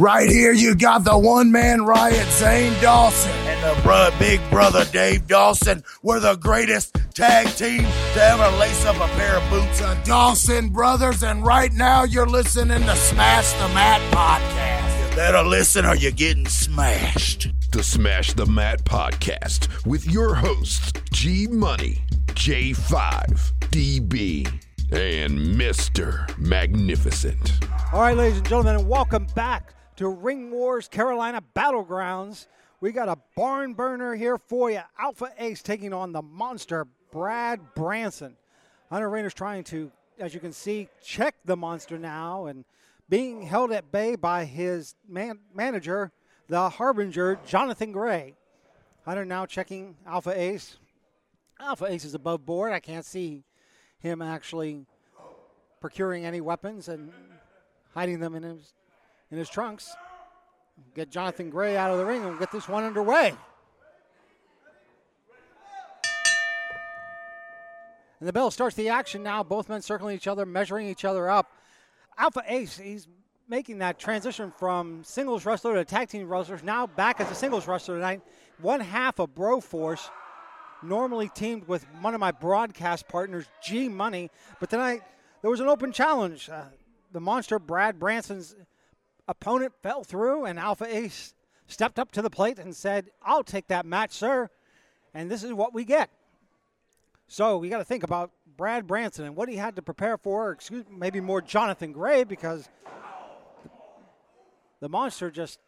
Right here, you got the one-man riot, Zane Dawson, and the big brother, Dave Dawson, were the greatest tag team to ever lace up a pair of boots on Dawson Brothers, and right now you're listening to Smash the Mat Podcast. You better listen or you're getting smashed. The Smash the Mat Podcast with your hosts, G-Money, J5, DB, and Mr. Magnificent. All right, ladies and gentlemen, and welcome back to Ring Wars Carolina Battlegrounds. We got a barn burner here for you. Alpha Ace taking on the monster, Brad Branson. Hunter Rayner's trying to, as you can see, check the monster now and being held at bay by his manager, the Harbinger, Jonathan Gray. Hunter now checking Alpha Ace. Alpha Ace is above board. I can't see him actually procuring any weapons and hiding them in his trunks. Get Jonathan Gray out of the ring and get this one underway. And the bell starts the action now. Both men circling each other, measuring each other up. Alpha Ace, he's making that transition from singles wrestler to tag team wrestlers. Now back as a singles wrestler tonight. One half of Bro Force. Normally teamed with one of my broadcast partners, G-Money. But tonight, there was an open challenge. The monster, Brad Branson's opponent, fell through, and Alpha Ace stepped up to the plate and said, I'll take that match, sir. And this is what we get. So we got to think about Brad Branson and what he had to prepare for, maybe more Jonathan Gray, because the monster just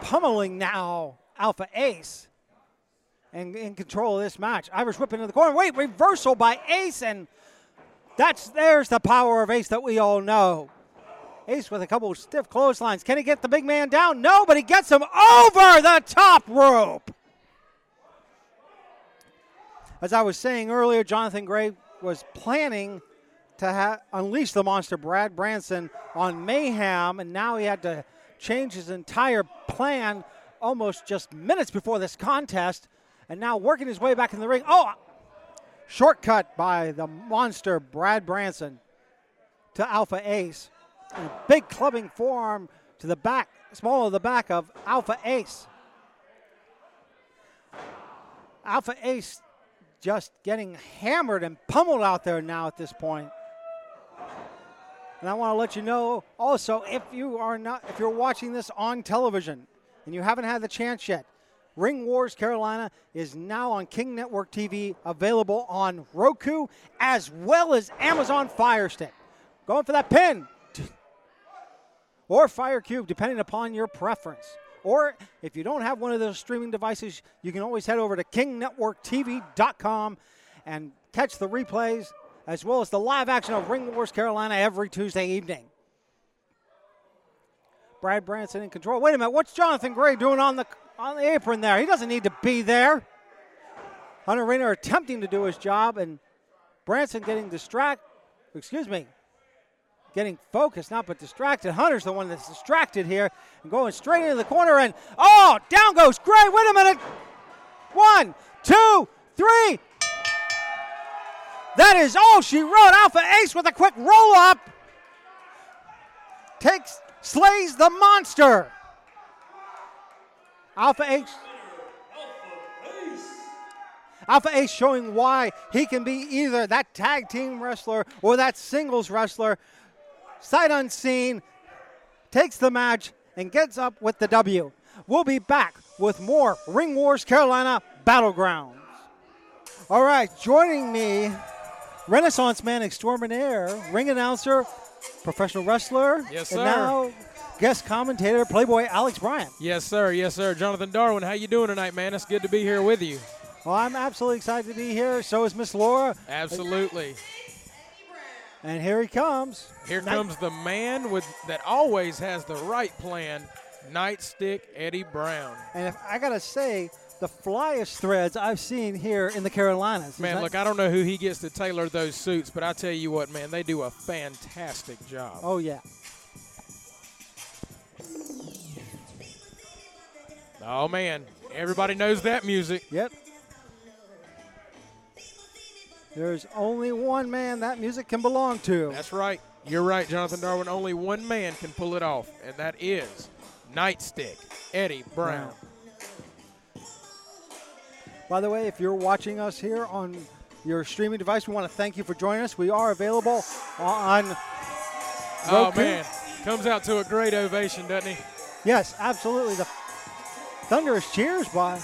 pummeling now Alpha Ace. And in control of this match. Irish whip into the corner. Wait, reversal by Ace. And there's the power of Ace that we all know. Ace with a couple of stiff clotheslines. Can he get the big man down? No, but he gets him over the top rope. As I was saying earlier, Jonathan Gray was planning to unleash the monster Brad Branson on Mayhem. And now he had to change his entire plan almost just minutes before this contest. And now working his way back in the ring. Oh, shortcut by the monster, Brad Branson, to Alpha Ace. And a big clubbing forearm to the back, small of the back of Alpha Ace. Alpha Ace just getting hammered and pummeled out there now at this point. And I want to let you know also, if you're watching this on television and you haven't had the chance yet, Ring Wars Carolina is now on King Network TV, available on Roku, as well as Amazon Fire Stick. Going for that pin. Or Fire Cube, depending upon your preference. Or if you don't have one of those streaming devices, you can always head over to kingnetworktv.com and catch the replays, as well as the live action of Ring Wars Carolina every Tuesday evening. Brad Branson in control. Wait a minute, what's Jonathan Gray doing on the apron there? He doesn't need to be there. Hunter Rayner attempting to do his job, and Branson getting focused, not but distracted. Hunter's the one that's distracted here and going straight into the corner, and oh, down goes Gray. Wait a minute. 1, 2, 3. That is all she wrote. Alpha Ace with a quick roll up. Slays the monster. Alpha Ace showing why he can be either that tag team wrestler or that singles wrestler. Sight unseen, takes the match and gets up with the W. We'll be back with more Ring Wars Carolina Battlegrounds. All right, joining me, Renaissance Man extraordinaire, ring announcer, professional wrestler. Yes, sir. And now, guest commentator, Playboy Alex Bryant. Yes, sir. Yes, sir. Jonathan Darwin, how you doing tonight, man? It's good to be here with you. Well, I'm absolutely excited to be here. So is Miss Laura. Absolutely. And here he comes. Here comes the man that always has the right plan, Nightstick Eddie Brown. And if I got to say, the flyest threads I've seen here in the Carolinas. Man, look, I don't know who he gets to tailor those suits, but I tell you what, man, they do a fantastic job. Oh, yeah. Oh, man, everybody knows that music. Yep. There's only one man that music can belong to. That's right. You're right, Jonathan Darwin. Only one man can pull it off, and that is Nightstick Eddie Brown. By the way, if you're watching us here on your streaming device, we want to thank you for joining us. We are available on Roku. Oh, man. Comes out to a great ovation, doesn't he? Yes, absolutely. The thunderous cheers by...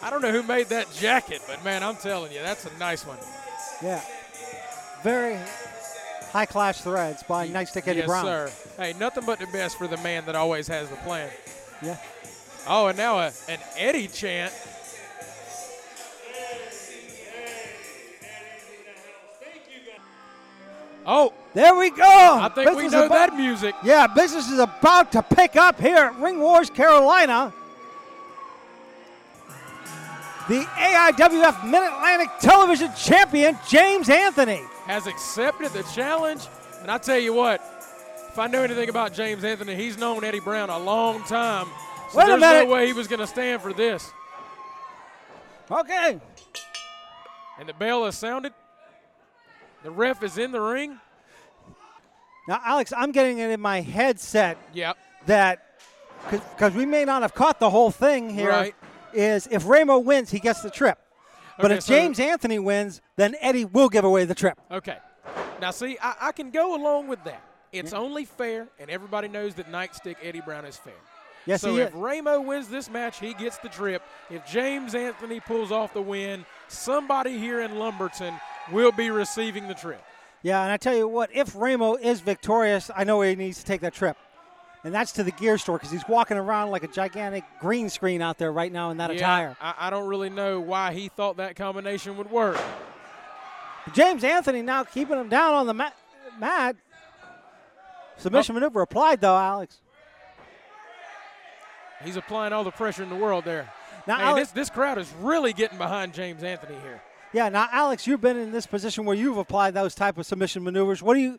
I don't know who made that jacket, but, man, I'm telling you, that's a nice one. Yeah. Very high-class threads by Nightstick Eddie Brown. Yes, sir. Hey, nothing but the best for the man that always has the plan. Yeah. Oh, and now an Eddie chant. Oh, there we go. I think business we know that music. Yeah, business is about to pick up here at Ring Wars Carolina. The AIWF Mid-Atlantic Television Champion, James Anthony, has accepted the challenge. And I tell you what, if I know anything about James Anthony, he's known Eddie Brown a long time. So there's no way he was going to stand for this. Okay. And the bell has sounded. The ref is in the ring. Now, Alex, I'm getting it in my headset. Yep. That, because we may not have caught the whole thing here, right. Is if Raymo wins, he gets the trip. Okay, but if James Anthony wins, then Eddie will give away the trip. Okay. Now, see, I can go along with that. It's only fair, and everybody knows that Nightstick Eddie Brown is fair. Yes, so if Raymo wins this match, he gets the trip. If James Anthony pulls off the win, somebody here in Lumberton will be receiving the trip. Yeah, and I tell you what, if Raymo is victorious, I know he needs to take that trip. And that's to the gear store because he's walking around like a gigantic green screen out there right now in that attire. I don't really know why he thought that combination would work. But James Anthony now keeping him down on the mat. Submission maneuver applied, though, Alex. He's applying all the pressure in the world there. Now, hey, Alex, this crowd is really getting behind James Anthony here. Yeah, now, Alex, you've been in this position where you've applied those type of submission maneuvers. What are you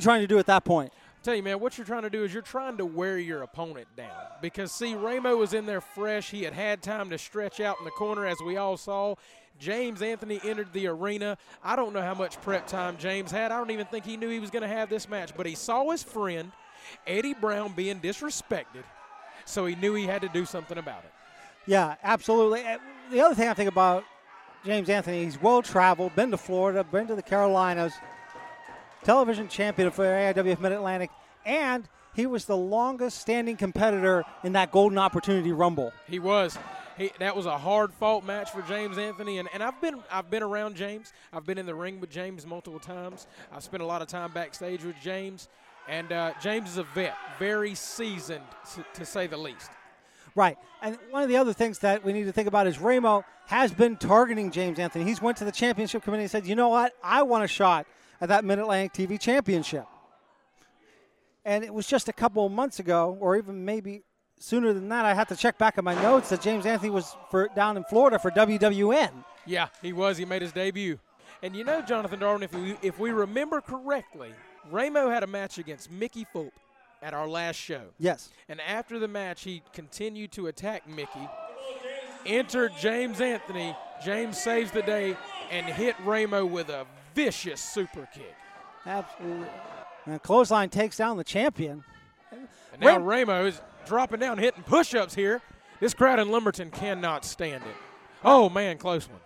trying to do at that point? I tell you, man, what you're trying to do is you're trying to wear your opponent down. Because, see, Raymo was in there fresh. He had time to stretch out in the corner, as we all saw. James Anthony entered the arena. I don't know how much prep time James had. I don't even think he knew he was going to have this match. But he saw his friend, Eddie Brown, being disrespected. So he knew he had to do something about it. Yeah, absolutely. The other thing I think about James Anthony, he's well-traveled, been to Florida, been to the Carolinas, television champion for AIWF Mid-Atlantic, and he was the longest-standing competitor in that Golden Opportunity Rumble. He was. That was a hard-fought match for James Anthony, and I've been around James. I've been in the ring with James multiple times. I've spent a lot of time backstage with James. And James is a vet, very seasoned, to say the least. Right. And one of the other things that we need to think about is Raymo has been targeting James Anthony. He's went to the championship committee and said, you know what, I want a shot at that Mid-Atlantic TV championship. And it was just a couple of months ago, or even maybe sooner than that, I had to check back in my notes that James Anthony was down in Florida for WWN. Yeah, he was. He made his debut. And you know, Jonathan Darwin, if we remember correctly, Raymo had a match against Mickey Fulp at our last show. Yes. And after the match, he continued to attack Mickey, entered James Anthony. James saves the day and hit Raymo with a vicious super kick. Absolutely. And clothesline takes down the champion. And now Raymo is dropping down, hitting push-ups here. This crowd in Lumberton cannot stand it. Oh, man, close one.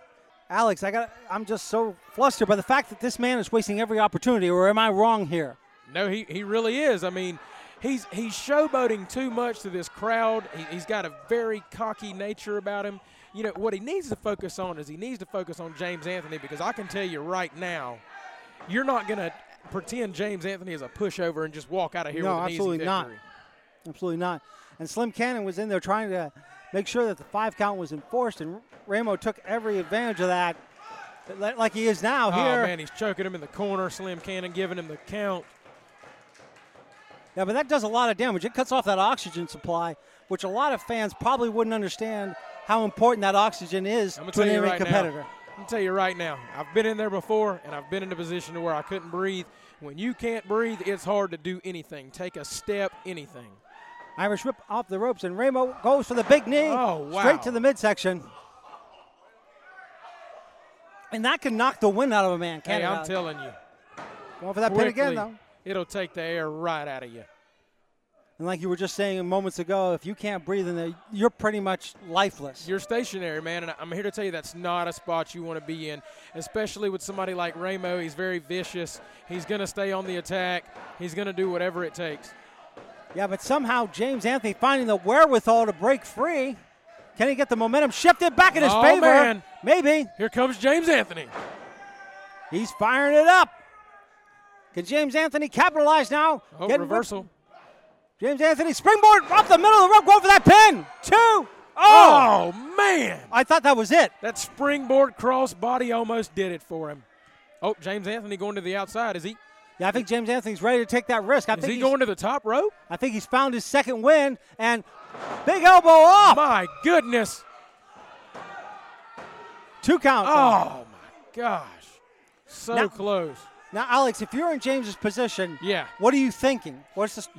Alex, I'm just so flustered by the fact that this man is wasting every opportunity, or am I wrong here? No, he really is. I mean, he's showboating too much to this crowd. He's got a very cocky nature about him. You know, what he needs to focus on is he needs to focus on James Anthony, because I can tell you right now, you're not going to pretend James Anthony is a pushover and just walk out of here with an easy victory. No, absolutely not. Absolutely not. And Slim Cannon was in there trying to make sure that the 5-count was enforced, and Raymo took every advantage of that, like he is now here. Oh, man, he's choking him in the corner, Slim Cannon giving him the count. Yeah, but that does a lot of damage. It cuts off that oxygen supply, which a lot of fans probably wouldn't understand how important that oxygen is to an in-ring competitor. I'm going to tell you right now, I've been in there before, and I've been in a position to where I couldn't breathe. When you can't breathe, it's hard to do anything. Take a step, anything. Irish whip off the ropes, and Raymo goes for the big knee. Oh, wow. Straight to the midsection. And that can knock the wind out of a man, can't it? Hey, I'm telling you. Going for that pin again, though. It'll take the air right out of you. And like you were just saying moments ago, if you can't breathe in there, you're pretty much lifeless. You're stationary, man, and I'm here to tell you that's not a spot you want to be in, especially with somebody like Raymo. He's very vicious. He's going to stay on the attack. He's going to do whatever it takes. Yeah, but somehow James Anthony finding the wherewithal to break free. Can he get the momentum shifted back in his favor? Man. Maybe. Here comes James Anthony. He's firing it up. Can James Anthony capitalize now? Oh, reversal. James Anthony, springboard, up the middle of the rope, going for that pin. Two. Oh, man. I thought that was it. That springboard crossbody almost did it for him. Oh, James Anthony going to the outside. Is he? Yeah, I think James Anthony's ready to take that risk. Is he going to the top rope? I think he's found his second win, and big elbow off. My goodness. Two count. Oh, my gosh. So close. Now, Alex, if you're in James's position, what are you thinking?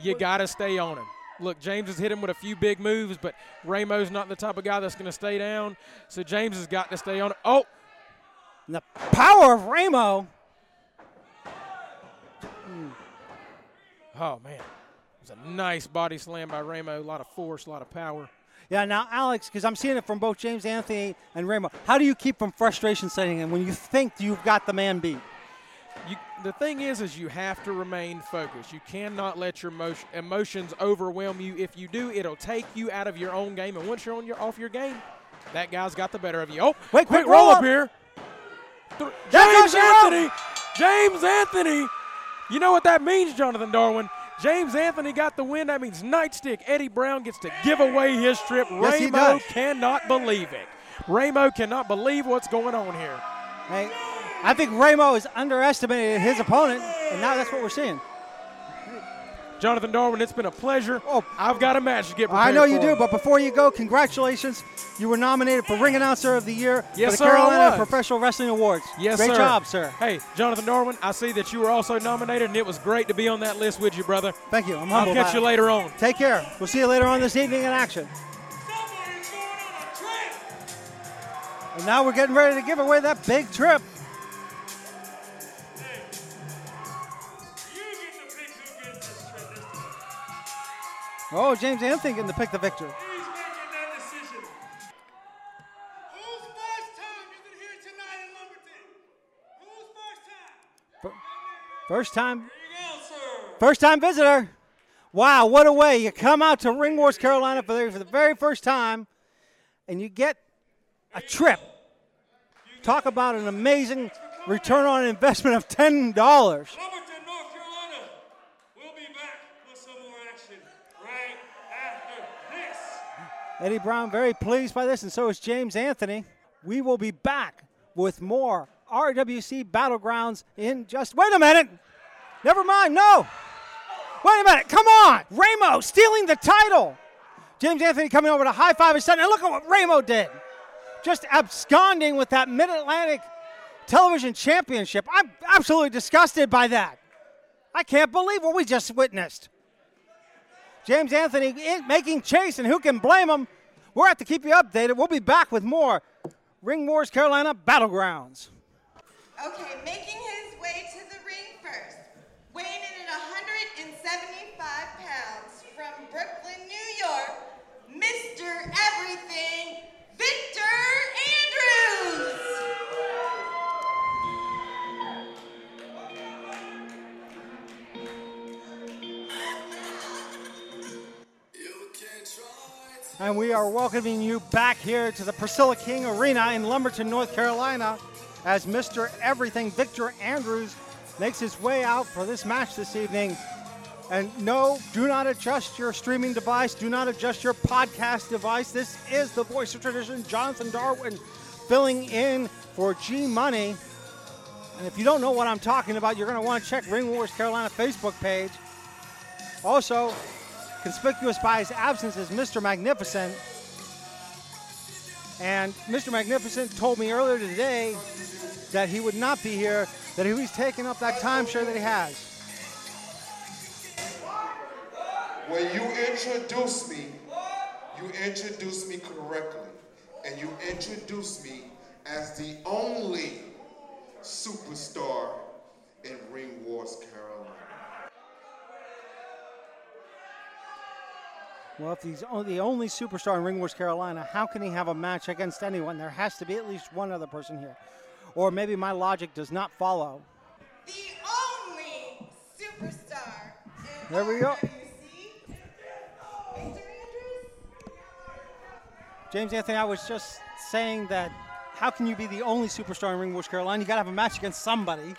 You got to stay on him. Look, James has hit him with a few big moves, but Raymo's not the type of guy that's going to stay down, so James has got to stay on him. Oh! And the power of Raymo. Oh, man. It was a nice body slam by Raymo. A lot of force, a lot of power. Yeah, now, Alex, because I'm seeing it from both James Anthony and Raymo, how do you keep from frustration setting in when you think you've got the man beat? The thing is you have to remain focused. You cannot let your emotions overwhelm you. If you do, it'll take you out of your own game. And once you're off your game, that guy's got the better of you. Oh, wait, quick roll up here. James Anthony. James Anthony. You know what that means, Jonathan Darwin. James Anthony got the win. That means Nightstick Eddie Brown gets to give away his trip. Yes, Raymo cannot believe it. Raymo cannot believe what's going on here. Hey. I think Raymo has underestimated his opponent, and now that's what we're seeing. Jonathan Darwin, it's been a pleasure. Oh, I've got a match to get prepared for. I know you do, but before you go, congratulations. You were nominated for Ring Announcer of the Year for the Carolina Professional Wrestling Awards. Yes, sir. Great job, sir. Hey, Jonathan Darwin, I see that you were also nominated, and it was great to be on that list with you, brother. Thank you. I'm humbled. I'll catch you later on. Take care. We'll see you later on this evening in action. And now we're getting ready to give away that big trip. Oh, James Anthony getting to pick the victory. He's making that decision. Whose first time is it here tonight in Lumberton? Whose first time? First time. There you go, sir. First time visitor. Wow, what a way. You come out to Ring Wars Carolina for the very first time, and you get a trip. Talk about an amazing return on investment of $10. Eddie Brown very pleased by this, and so is James Anthony. We will be back with more RWC Battlegrounds in just... Wait a minute! Never mind, no! Wait a minute, come on! Raymo stealing the title! James Anthony coming over to high-five his son, and look at what Raymo did! Just absconding with that Mid-Atlantic Television Championship. I'm absolutely disgusted by that. I can't believe what we just witnessed. James Anthony making chase, and who can blame him? We'll have to keep you updated. We'll be back with more Ring Wars Carolina Battlegrounds. Okay, making his way to the ring first, weighing in at 175 pounds from Brooklyn, New York, Mr. Everything, Victor Andrews. And we are welcoming you back here to the Priscilla King Arena in Lumberton, North Carolina, as Mr. Everything, Victor Andrews, makes his way out for this match this evening. And no, do not adjust your streaming device. Do not adjust your podcast device. This is the voice of tradition, Jonathan Darwin, filling in for G-Money. And if you don't know what I'm talking about, you're going to want to check Ring Wars Carolina Facebook page. Also, conspicuous by his absence is Mr. Magnificent. And Mr. Magnificent told me earlier today that he would not be here, that he was taking up that timeshare that he has. When you introduced me correctly. And you introduced me as the only superstar in Ring Wars Carolina. Well, if he's the only superstar in Ring Wars Carolina, how can he have a match against anyone? There has to be at least one other person here. Or maybe my logic does not follow. The only superstar in there we go. WC, Victor Andrews. James Anthony, I was just saying that how can you be the only superstar in Ring Wars Carolina? You got to have a match against somebody.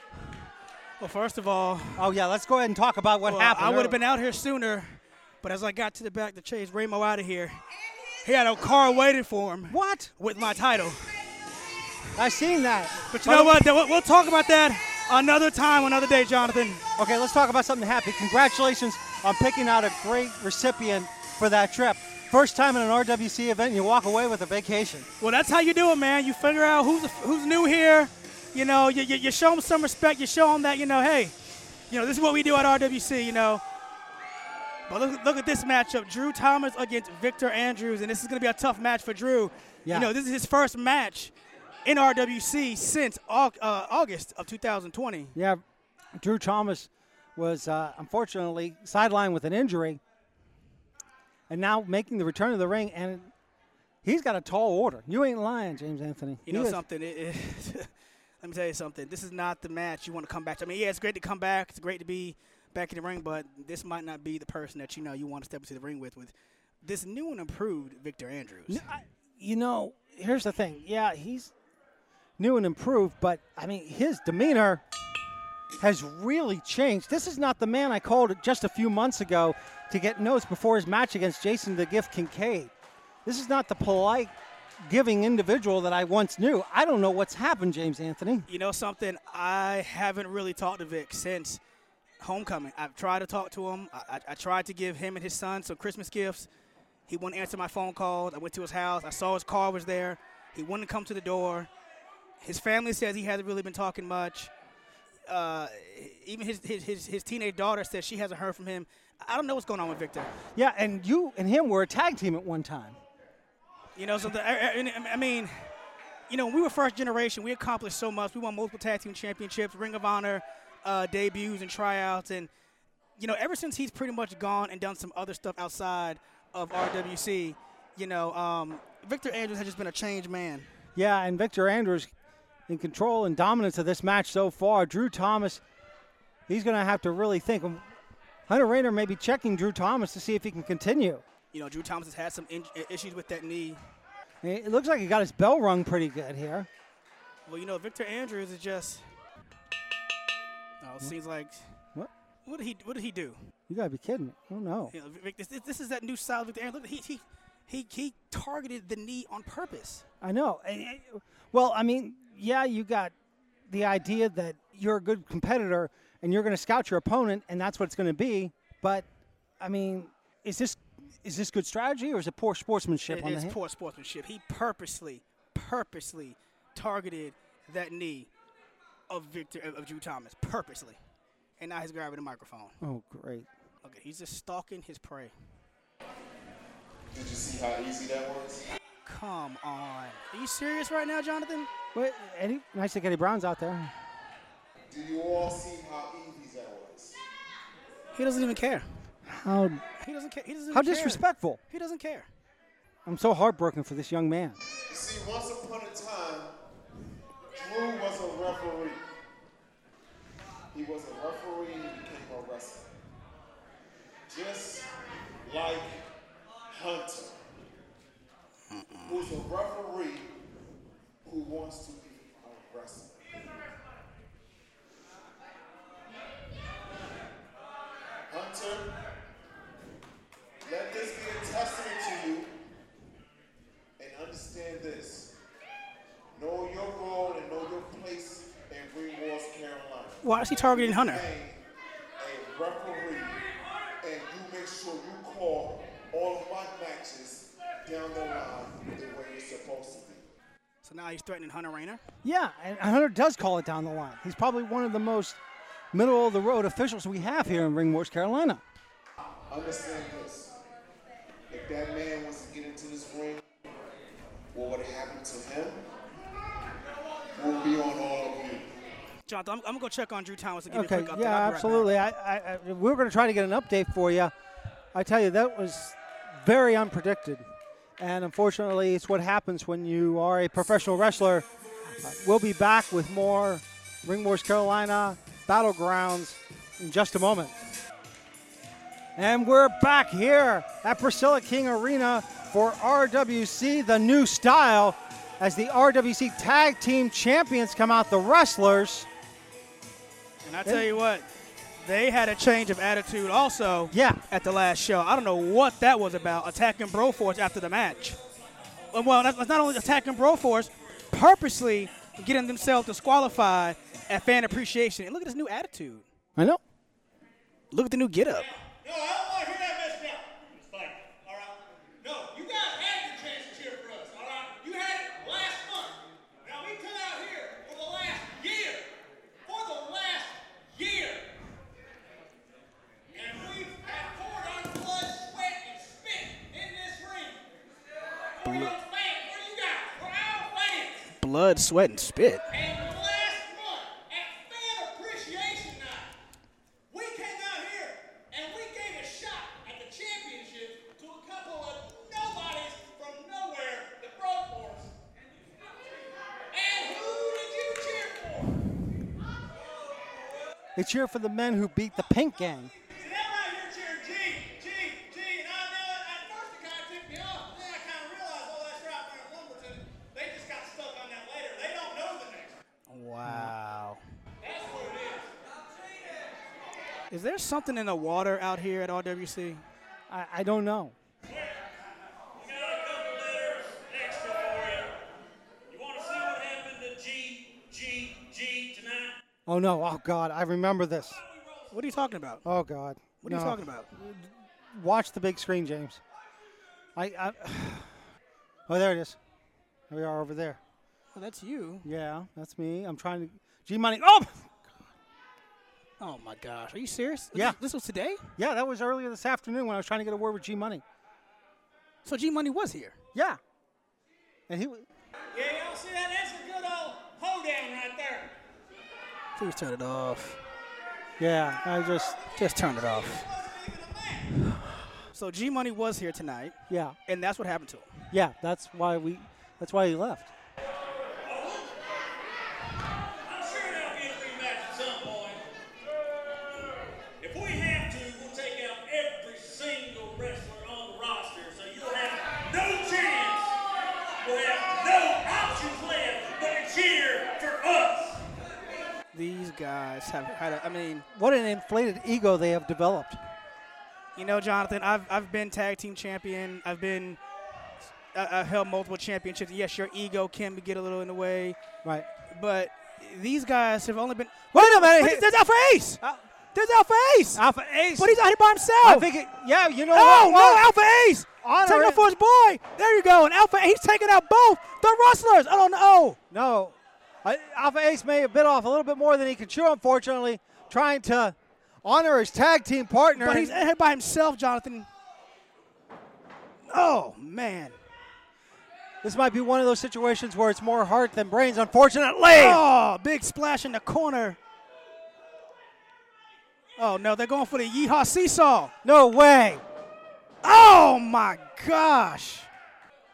Well, first of all. Oh, yeah, let's go ahead and talk about what happened. I would have been out here sooner. But as I got to the back to chase Raymo out of here, he had a car waiting for him. What? With my title. I seen that. But you know what? We'll talk about that another time, another day, Jonathan. Okay, let's talk about something happy. Congratulations on picking out a great recipient for that trip. First time in an RWC event, and you walk away with a vacation. Well, that's how you do it, man. You figure out who's new here. You know, you show them some respect. You show them that, you know, hey, you know, this is what we do at RWC, you know. But look at this matchup, Drew Thomas against Victor Andrews, and this is going to be a tough match for Drew. Yeah. You know, this is his first match in RWC since August of 2020. Yeah, Drew Thomas was unfortunately sidelined with an injury, and now making the return to the ring, and he's got a tall order. You ain't lying, James Anthony. You know something? Let me tell you something. This is not the match you want to come back to. I mean, yeah, it's great to come back. It's great to be back in the ring, but this might not be the person that you know you want to step into the ring with this new and improved Victor Andrews. Here's the thing. Yeah, he's new and improved, but I mean, his demeanor has really changed. This is not the man I called just a few months ago to get notes before his match against Jason the Gift Kincaid. This is not the polite, giving individual that I once knew. I don't know what's happened, James Anthony. You know something? I haven't really talked to Vic since homecoming. I've tried to talk to him. I tried to give him and his son some Christmas gifts. He wouldn't answer my phone calls. I went to his house. I saw his car was there. He wouldn't come to the door. His family says he hasn't really been talking much. Even his teenage daughter says she hasn't heard from him. I don't know what's going on with Victor. Yeah, and you and him were a tag team at one time. You know, so I mean, you know, when we were first generation, we accomplished so much. We won multiple tag team championships, Ring of Honor, debuts and tryouts, and you know, ever since he's pretty much gone and done some other stuff outside of RWC, you know, Victor Andrews has just been a changed man. Yeah, and Victor Andrews in control and dominance of this match so far. Drew Thomas, he's going to have to really think. Hunter Rayner may be checking Drew Thomas to see if he can continue. You know, Drew Thomas has had some issues with that knee. It looks like he got his bell rung pretty good here. Well, you know, Victor Andrews is just... seems like what did he do? You gotta be kidding me! I don't know. You know, this is that new style of Victor Andrews. Look, he targeted the knee on purpose. I know. Well, I mean, yeah, you got the idea that you're a good competitor and you're gonna scout your opponent, and that's what it's gonna be. But I mean, is this good strategy or is it poor sportsmanship? It's poor sportsmanship. He purposely targeted that knee of Drew Thomas, purposely. And now he's grabbing the microphone. Oh, great. Okay, he's just stalking his prey. Did you see how easy that was? Come on. Are you serious right now, Jonathan? Wait, Eddie, Nightstick Eddie Brown's out there. Did you all see how easy that was? He doesn't even care. How? He doesn't care. He doesn't how care. Disrespectful. He doesn't care. I'm so heartbroken for this young man. You see, once upon a time, Drew was a referee. He was a referee and he became a wrestler. Just like Hunter, who's a referee who wants to be a wrestler. Hunter, let this be a testament to you and understand this. Know your role and know your place in Ring Wars Carolina. Why is he targeting Hunter? A referee, and you make sure you call all of my matches down the line the way you're supposed to be. So now he's threatening Hunter Rayner? Yeah, and Hunter does call it down the line. He's probably one of the most middle-of-the-road officials we have here in Ring Wars Carolina. Understand this. If that man wants to get into this ring, what would happen to him? We'll be on all of you. Jonathan, I'm going to go check on Drew Thomas and give you a quick update. Yeah, absolutely. Right, we were going to try to get an update for you. I tell you, that was very unpredicted. And unfortunately, it's what happens when you are a professional wrestler. We'll be back with more Ring Wars Carolina Battlegrounds in just a moment. And we're back here at Priscilla King Arena for RWC The New Style as the RWC Tag Team Champions come out, the Wrestlers. And I tell you what, they had a change of attitude also at the last show. I don't know what that was about, attacking Bro Force after the match. Well, that's not only attacking Bro Force, purposely getting themselves disqualified at Fan Appreciation. And look at this new attitude. I know. Look at the new get-up. No, I don't want to hear that mess now. It's fine. All right? No, you guys had the chance to cheer for us, all right? You had it last month. Now, we come out here for the last year. For the last year. And we have poured our blood, sweat, and spit in this ring. For your fans, for you guys, for our fans. Blood, sweat, and spit. They cheer for the men who beat the Pink Gang. And they're out here cheering, G, and at first it kind of tipped me off, but then I kind of realized, that's right, man, Lumberton, they just got stuck on that later. They don't know the next one. Wow. That's what it is. Is there something in the water out here at RWC? I don't know. Oh, no. Oh, God. I remember this. What are you talking about? Oh, God. What are you talking about? Watch the big screen, James. Oh, there it is. Here we are over there. Oh, that's you. Yeah, that's me. I'm trying to. G-Money. Oh! Oh, my gosh. Are you serious? Yeah. This was today? Yeah, that was earlier this afternoon when I was trying to get a word with G-Money. So G-Money was here? Yeah. And he was. Yeah, y'all see that? That's a good old hoedown right there. Please turn it off. Yeah, I just turned it off. So G-Money was here tonight. Yeah. And that's what happened to him. Yeah, that's why he left. I'm sure there'll be a rematch at some point. If we have to, we'll take out every single wrestler on the roster, so you'll have no chance. We'll have no options left but to cheer for us. These guys have had a, I mean, what an inflated ego they have developed. You know, Jonathan, I've been tag team champion. I've held multiple championships. Yes, your ego can get a little in the way. Right. But these guys have only been. Wait a minute. There's Alpha Ace. There's Alpha Ace. Alpha Ace. But he's out here by himself. I think it, yeah, you know. No, no, Alpha Ace. Take it for his boy. There you go. And Alpha Ace taking out both the Rustlers. I don't know. No. Alpha Ace may have bit off a little bit more than he could chew, unfortunately, trying to honor his tag team partner. But he's ahead by himself, Jonathan. Oh, man. This might be one of those situations where it's more heart than brains, unfortunately. Oh, big splash in the corner. Oh, no, they're going for the Yeehaw Seesaw. No way. Oh, my gosh.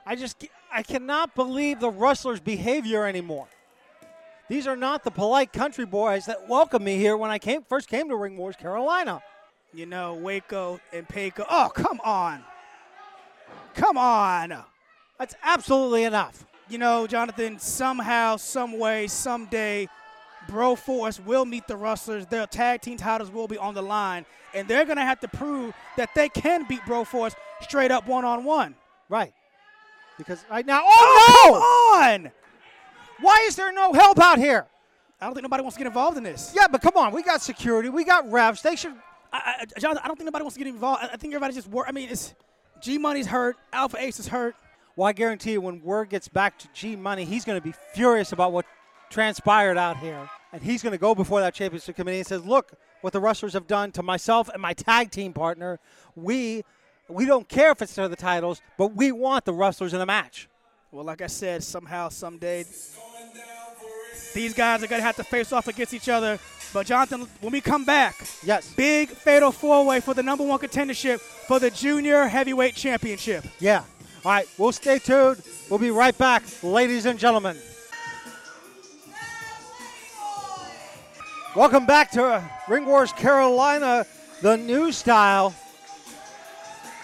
I cannot believe the Rustlers' behavior anymore. These are not the polite country boys that welcomed me here when I first came to Ring Wars Carolina. You know, Waco and Paco. Oh, come on. Come on. That's absolutely enough. You know, Jonathan, somehow, some way, someday, Bro Force will meet the Rustlers. Their tag team titles will be on the line, and they're going to have to prove that they can beat Bro Force straight up one-on-one. Right. Because right now, come on! Why is there no help out here? I don't think nobody wants to get involved in this. Yeah, but come on. We got security. We got refs. They should. Jonathan, I don't think nobody wants to get involved. I think everybody's just worried. I mean, it's G-Money's hurt. Alpha Ace is hurt. Well, I guarantee you when word gets back to G-Money, he's going to be furious about what transpired out here. And he's going to go before that championship committee and says, look what the Rustlers have done to myself and my tag team partner. We don't care if it's for the titles, but we want the Rustlers in the match. Well, like I said, somehow, someday, these guys are going to have to face off against each other But, Jonathan, when we come back, yes, big fatal four-way for the number one contendership for the junior heavyweight championship. Yeah. All right, we'll stay tuned. We'll be right back, ladies and gentlemen. Welcome back to Ring Wars Carolina, the new style.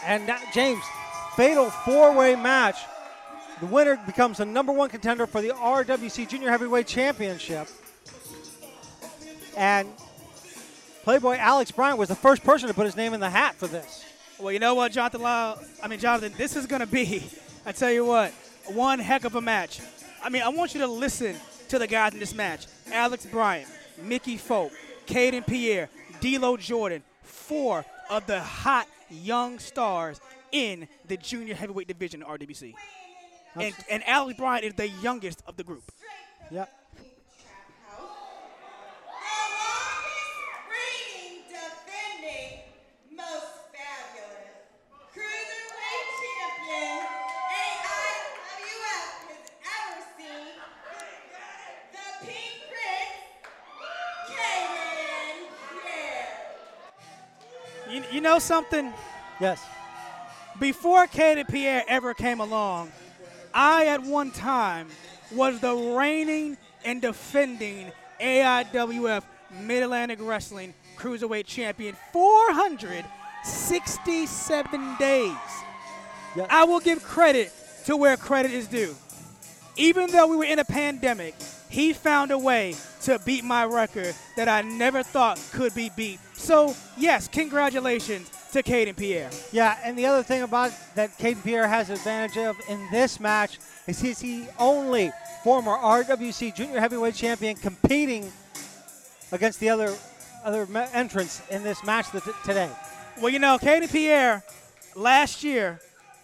And now, James, fatal four-way match. The winner becomes the number one contender for the RWC Junior Heavyweight Championship. And Playboy Alex Bryant was the first person to put his name in the hat for this. Well, you know what, Jonathan, this is going to be, I tell you what, one heck of a match. I mean, I want you to listen to the guys in this match. Alex Bryant, Mickey Fulp, Caden Pierre, D'Lo Jordan, four of the hot young stars in the junior heavyweight division of RWC. And Alex Bryant is the youngest of the group. Yep. You know something? Yes. Before Caden Pierre ever came along, I at one time was the reigning and defending AIWF Mid-Atlantic Wrestling Cruiserweight Champion 467 days. Yes. I will give credit to where credit is due. Even though we were in a pandemic, he found a way to beat my record that I never thought could be beat. So, yes, congratulations to Caden Pierre. Yeah, and the other thing about that Caden Pierre has advantage of in this match is he's the only former RWC Junior Heavyweight Champion competing against the other entrants in this match today. Well, you know, Caden Pierre last year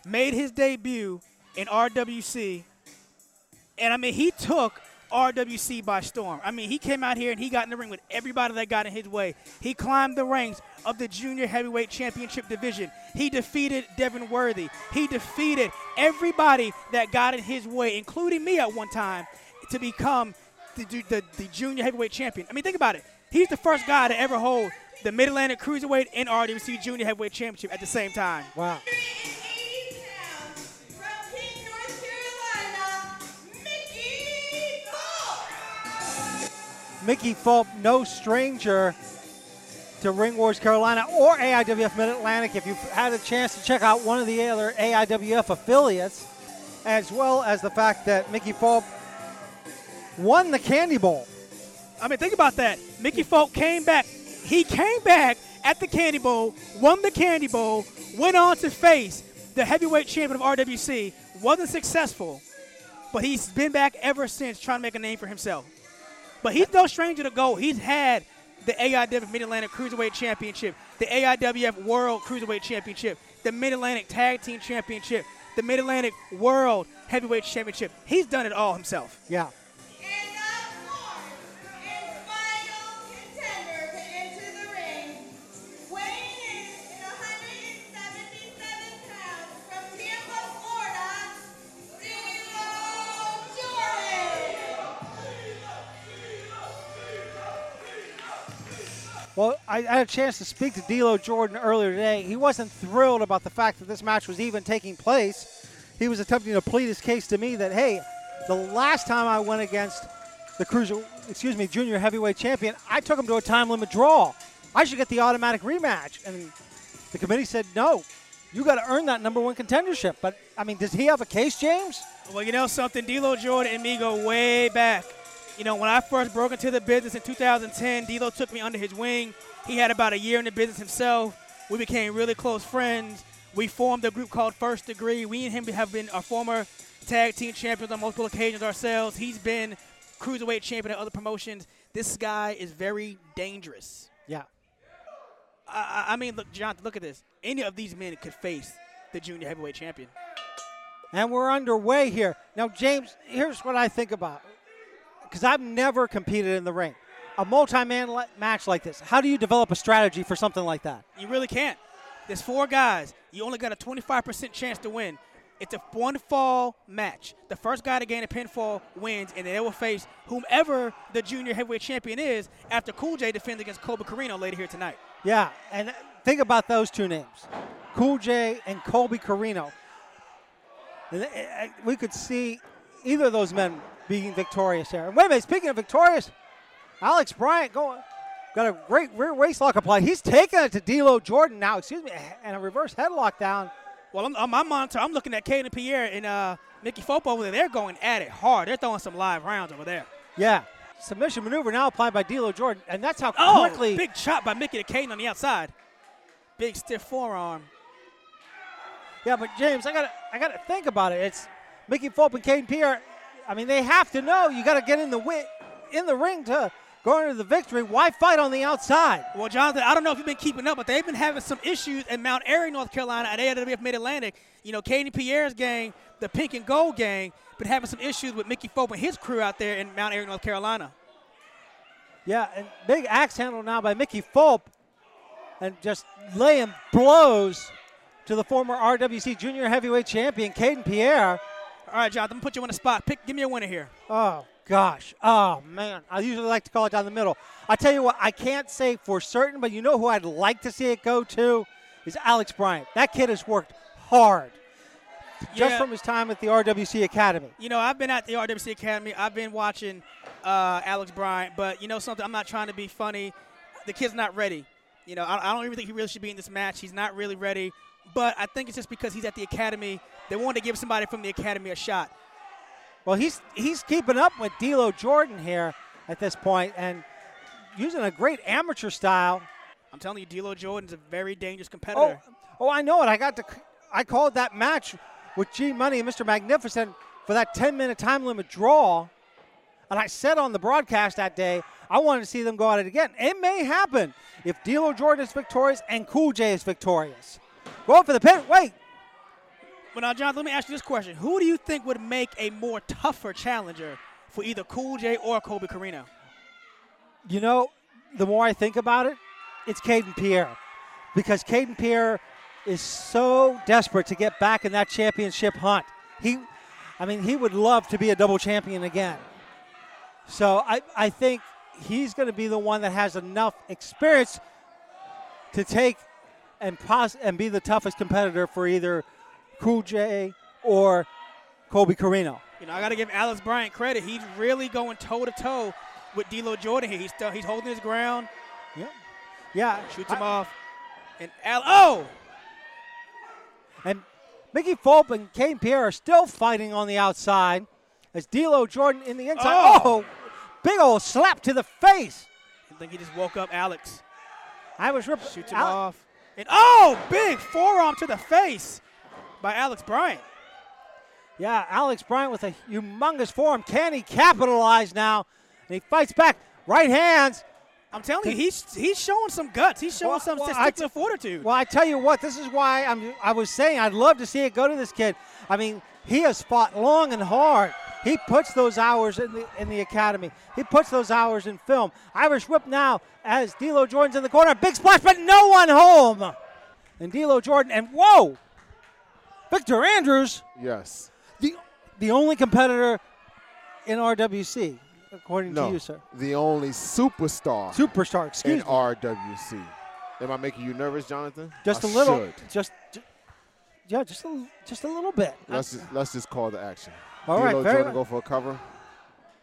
made his debut in RWC, and, I mean, he took RWC by storm. I mean, he came out here and he got in the ring with everybody that got in his way. He climbed the ranks of the Junior Heavyweight Championship division. He defeated Devin Worthy. He defeated everybody that got in his way, including me at one time, to become the Junior Heavyweight Champion. I mean, think about it. He's the first guy to ever hold the Mid-Atlantic Cruiserweight and RWC Junior Heavyweight Championship at the same time. Wow. Mickey Fulp, no stranger to Ring Wars Carolina or AIWF Mid-Atlantic. If you've had a chance to check out one of the other AIWF affiliates, as well as the fact that Mickey Fulp won the Candy Bowl. I mean, think about that. Mickey Fulp came back. He came back at the Candy Bowl, won the Candy Bowl, went on to face the heavyweight champion of RWC, wasn't successful, but he's been back ever since trying to make a name for himself. But he's no stranger to gold. He's had the AIWF Mid-Atlantic Cruiserweight Championship, the AIWF World Cruiserweight Championship, the Mid-Atlantic Tag Team Championship, the Mid-Atlantic World Heavyweight Championship. He's done it all himself. Yeah. And of course, and final contender to enter the ring, weighing in at 177 pounds from Tampa, Florida, D'Lo Jordan. Well, I had a chance to speak to D'Lo Jordan earlier today. He wasn't thrilled about the fact that this match was even taking place. He was attempting to plead his case to me that, hey, the last time I went against the junior heavyweight champion, I took him to a time limit draw. I should get the automatic rematch. And the committee said, no, you got to earn that number one contendership. But, I mean, does he have a case, James? Well, you know something, D'Lo Jordan and me go way back. You know, when I first broke into the business in 2010, D'Lo took me under his wing. He had about a year in the business himself. We became really close friends. We formed a group called First Degree. We and him have been our former tag team champions on multiple occasions ourselves. He's been cruiserweight champion at other promotions. This guy is very dangerous. Yeah. I mean, look, Jonathan, look at this. Any of these men could face the junior heavyweight champion. And we're underway here. Now, James, here's what I think about. Because I've never competed in the ring. A multi-man match like this, how do you develop a strategy for something like that? You really can't. There's four guys. You only got a 25% chance to win. It's a one-fall match. The first guy to gain a pinfall wins, and they will face whomever the junior heavyweight champion is after Cool J defends against Colby Corino later here tonight. Yeah, and think about those two names, Cool J and Colby Corino. We could see either of those men being victorious there. Wait a minute, speaking of victorious, Alex Bryant going, got a great rear waist lock applied. He's taking it to D'Lo Jordan now, and a reverse headlock down. Well, on my monitor, I'm looking at Caden Pierre and Mickey Fulp over there. They're going at it hard. They're throwing some live rounds over there. Yeah. Submission maneuver now applied by D'Lo Jordan, and that's how quickly. Big chop by Mickey to Caden on the outside. Big stiff forearm. Yeah, but James, I gotta think about it. It's Mickey Fulp and Caden Pierre. I mean, they have to know you got to get in the ring to go into the victory. Why fight on the outside? Well, Jonathan, I don't know if you've been keeping up, but they've been having some issues in Mount Airy, North Carolina, at AWF Mid-Atlantic. You know, Caden Pierre's gang, the Pink and Gold gang, been having some issues with Mickey Fulp and his crew out there in Mount Airy, North Carolina. Yeah, and big axe handle now by Mickey Fulp, and just laying blows to the former RWC Junior Heavyweight Champion, Caden Pierre. All right, Jonathan, I'm going to put you on the spot. Give me a winner here. Oh, gosh. Oh, man. I usually like to call it down the middle. I tell you what, I can't say for certain, but you know who I'd like to see it go to is Alex Bryant. That kid has worked hard just from his time at the RWC Academy. You know, I've been at the RWC Academy. I've been watching Alex Bryant, but you know something? I'm not trying to be funny. The kid's not ready. You know, I don't even think he really should be in this match. He's not really ready. But I think it's just because he's at the academy. They wanted to give somebody from the academy a shot. Well, he's keeping up with D'Lo Jordan here at this point and using a great amateur style. I'm telling you, D'Lo Jordan's a very dangerous competitor. Oh, I know it. I called that match with G-Money and Mr. Magnificent for that 10-minute time limit draw. And I said on the broadcast that day, I wanted to see them go at it again. It may happen if D'Lo Jordan is victorious and Cool J is victorious. Going for the pin. Wait. Well, now, Jonathan, let me ask you this question. Who do you think would make a more tougher challenger for either Cool J or Colby Corino? You know, the more I think about it, it's Caden Pierre. Because Caden Pierre is so desperate to get back in that championship hunt. He would love to be a double champion again. So I think he's going to be the one that has enough experience to take and be the toughest competitor for either Cool J or Colby Corino. You know, I got to give Alex Bryant credit. He's really going toe-to-toe with D'Lo Jordan here. He's holding his ground. Yeah. Yeah. Shoots him off. And And Mickey Fulp and Caden Pierre are still fighting on the outside as D'Lo Jordan in the inside. Oh! Big old slap to the face. I think he just woke up Alex. Shoots him off. And big forearm to the face by Alex Bryant. Yeah, Alex Bryant with a humongous forearm. Can he capitalize now? And he fights back. Right hands. I'm telling you, he's showing some guts. He's showing some statistical fortitude. Well, I tell you what, this is why I was saying I'd love to see it go to this kid. I mean, he has fought long and hard. He puts those hours in the academy. He puts those hours in film. Irish whip now as D'Lo Jordan's in the corner. Big splash, but no one home. And D'Lo Jordan, and whoa, Victor Andrews. Yes. The only competitor in RWC, according to you, sir. The only superstar. Superstar, excuse me. In RWC. Am I making you nervous, Jonathan? Just a little. Just a little bit. Let's just call the action. All right, Jordan go for a cover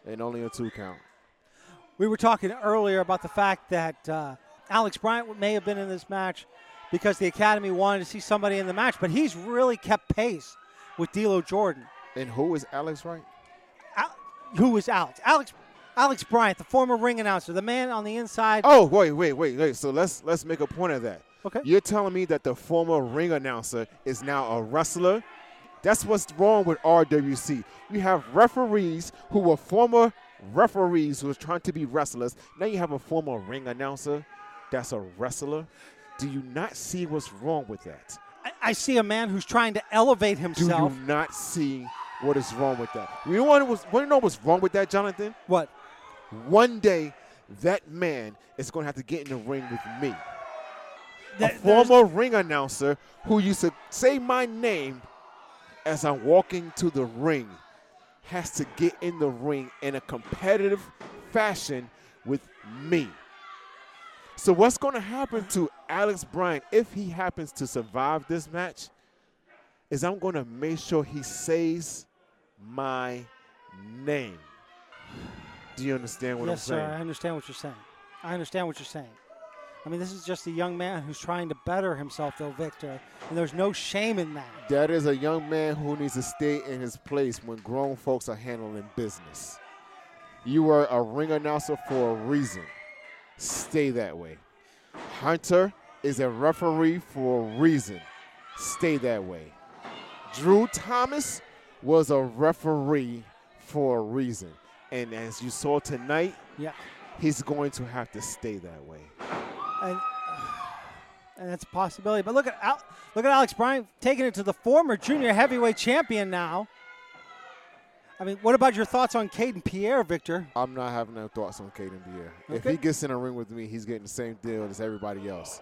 and only a 2 count. We were talking earlier about the fact that Alex Bryant may have been in this match because the Academy wanted to see somebody in the match, but he's really kept pace with D'Lo Jordan. And who is Alex Bryant? Who is Alex? Alex Bryant, the former ring announcer, the man on the inside. Oh, wait. So let's make a point of that. Okay. You're telling me that the former ring announcer is now a wrestler? That's what's wrong with RWC. We have referees who were former referees who were trying to be wrestlers. Now you have a former ring announcer that's a wrestler. Do you not see what's wrong with that? I see a man who's trying to elevate himself. Do you not see what is wrong with that? You want to know what's wrong with that, Jonathan? What? One day, that man is going to have to get in the ring with me. A former ring announcer who used to say my name as I'm walking to the ring has to get in the ring in a competitive fashion with me. So what's going to happen to Alex Bryant if he happens to survive this match is I'm going to make sure he says my name. Do you understand what I'm saying? Yes, sir, I understand what you're saying. I mean, this is just a young man who's trying to better himself, though, Victor, and there's no shame in that. That is a young man who needs to stay in his place when grown folks are handling business. You are a ring announcer for a reason. Stay that way. Hunter is a referee for a reason. Stay that way. Drew Thomas was a referee for a reason. And as you saw tonight, he's going to have to stay that way. And that's a possibility. But look at Alex Bryant taking it to the former junior heavyweight champion now. I mean, what about your thoughts on Caden Pierre, Victor? I'm not having no thoughts on Caden Pierre. Okay. If he gets in a ring with me, he's getting the same deal as everybody else.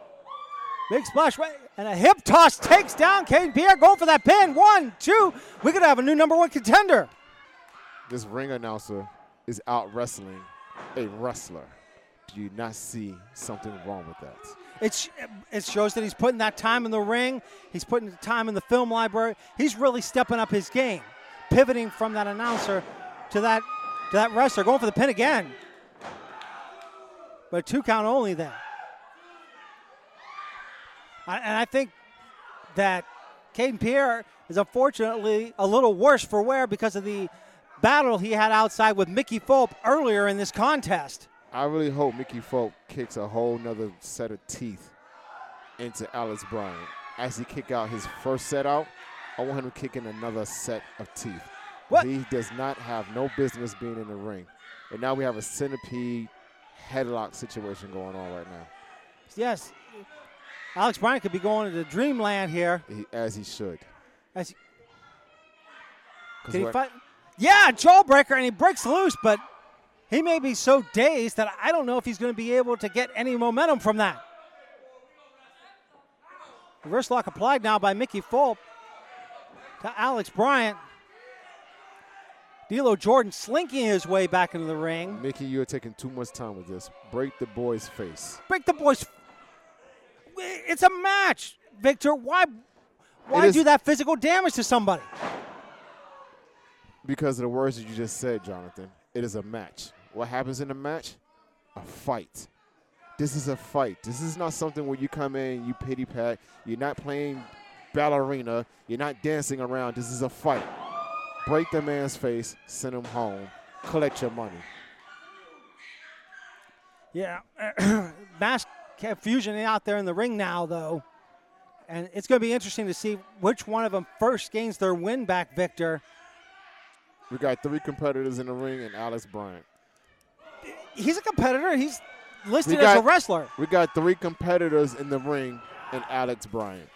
Big splash, right, and a hip toss takes down Caden Pierre. Going for that pin. 1, 2. We're going to have a new number one contender. This ring announcer is out wrestling a wrestler. Do you not see something wrong with that? It shows that he's putting that time in the ring. He's putting the time in the film library. He's really stepping up his game, pivoting from that announcer to that wrestler. Going for the pin again. But a 2 count only there. And I think that Caden Pierre is unfortunately a little worse for wear because of the battle he had outside with Mickey Fulp earlier in this contest. I really hope Mickey Fulp kicks a whole nother set of teeth into Alex Bryant. As he kick out his first set out, I want him kicking another set of teeth. What? He does not have no business being in the ring. And now we have a centipede headlock situation going on right now. Yes. Alex Bryant could be going into dreamland here. As he should. Did he fight? Yeah, jawbreaker, and he breaks loose, but he may be so dazed that I don't know if he's going to be able to get any momentum from that. Reverse lock applied now by Mickey Fulp to Alex Bryant. D'Lo Jordan slinking his way back into the ring. Mickey, you're taking too much time with this. Break the boy's face. It's a match, Victor. Why do that physical damage to somebody? Because of the words that you just said, Jonathan. It is a match. What happens in a match? A fight. This is a fight. This is not something where you come in, you pity pat. You're not playing ballerina. You're not dancing around. This is a fight. Break the man's face. Send him home. Collect your money. Yeah. Mask confusion out there in the ring now, though. And it's going to be interesting to see which one of them first gains their win back, Victor. We got 3 competitors in the ring and Alex Bryant. He's a competitor. He's listed as a wrestler. We got 3 competitors in the ring and Alex Bryant.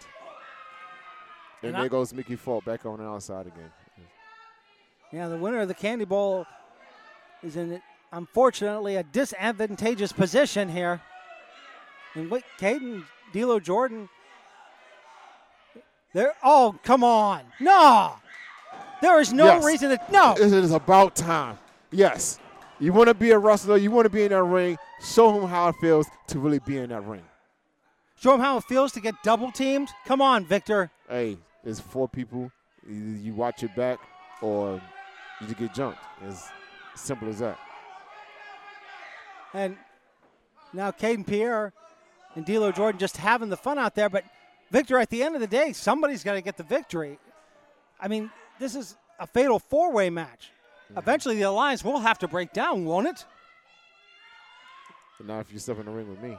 And there goes Mickey Fulp back on the outside again. Yeah, the winner of the Candy Bowl is in, unfortunately, a disadvantageous position here. And what Caden, D'Lo Jordan, come on. No. There is no reason to, no. It is about time. Yes. You want to be a wrestler. You want to be in that ring. Show him how it feels to really be in that ring. Show him how it feels to get double teamed. Come on, Victor. Hey, there's 4 people. You watch your back or you get jumped. It's simple as that. And now Caden Pierre and D'Lo Jordan just having the fun out there. But, Victor, at the end of the day, somebody's got to get the victory. I mean, this is a fatal 4-way match. Mm-hmm. Eventually, the alliance will have to break down, won't it? Not if you step in the ring with me.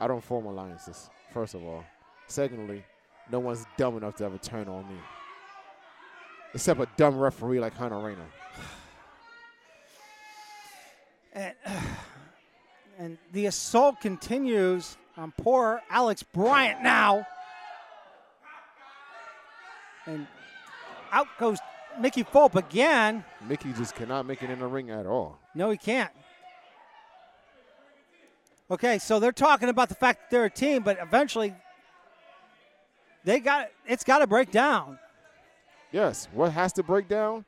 I don't form alliances, first of all. Secondly, no one's dumb enough to ever turn on me. Except a dumb referee like Hunter Rayner. And the assault continues on poor Alex Bryant now. And out goes Mickey Fulp again. Mickey just cannot make it in the ring at all. No, he can't. Okay, so they're talking about the fact that they're a team, but eventually it's got to break down. Yes, what has to break down?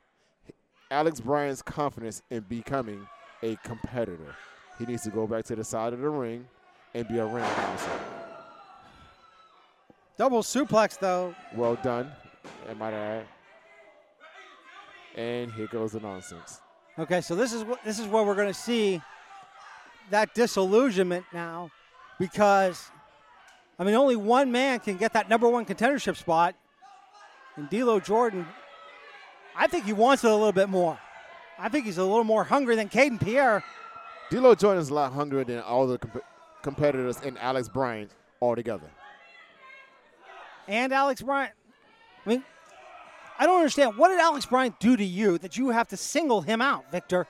Alex Bryant's confidence in becoming a competitor. He needs to go back to the side of the ring and be a ring announcer. Double suplex, though. Well done, I might add. And here goes the nonsense. Okay, so this is where we're going to see that disillusionment now, because, I mean, only one man can get that number one contendership spot. And D'Lo Jordan, I think he wants it a little bit more. I think he's a little more hungry than Caden Pierre. D'Lo Jordan is a lot hungrier than all the competitors and Alex Bryant altogether. And Alex Bryant, I mean, I don't understand. What did Alex Bryant do to you that you have to single him out, Victor?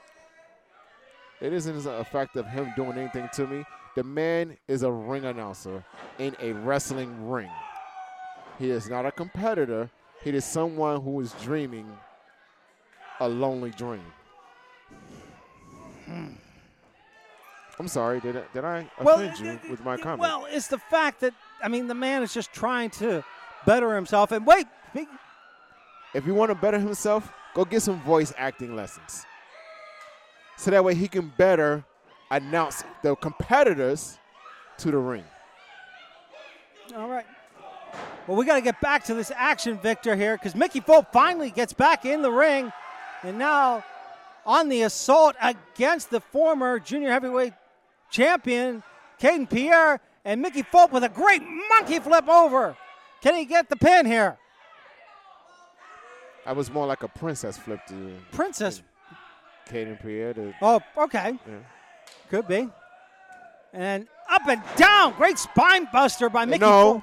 It isn't a fact of him doing anything to me. The man is a ring announcer in a wrestling ring. He is not a competitor. He is someone who is dreaming a lonely dream. I'm sorry, did I offend you with my comment? Well, it's the fact that, I mean, the man is just trying to better himself. And wait. If you want to better himself, go get some voice acting lessons. So that way he can better announce the competitors to the ring. All right. Well, we got to get back to this action, Victor, here, because Mickey Fulp finally gets back in the ring. And now on the assault against the former junior heavyweight champion, Caden Pierre, and Mickey Fulp with a great monkey flip over. Can he get the pin here? I was more like a princess flip to Princess? Caden Pierre. Oh, okay. Yeah. Could be. And up and down. Great spine buster by Mickey Fulp.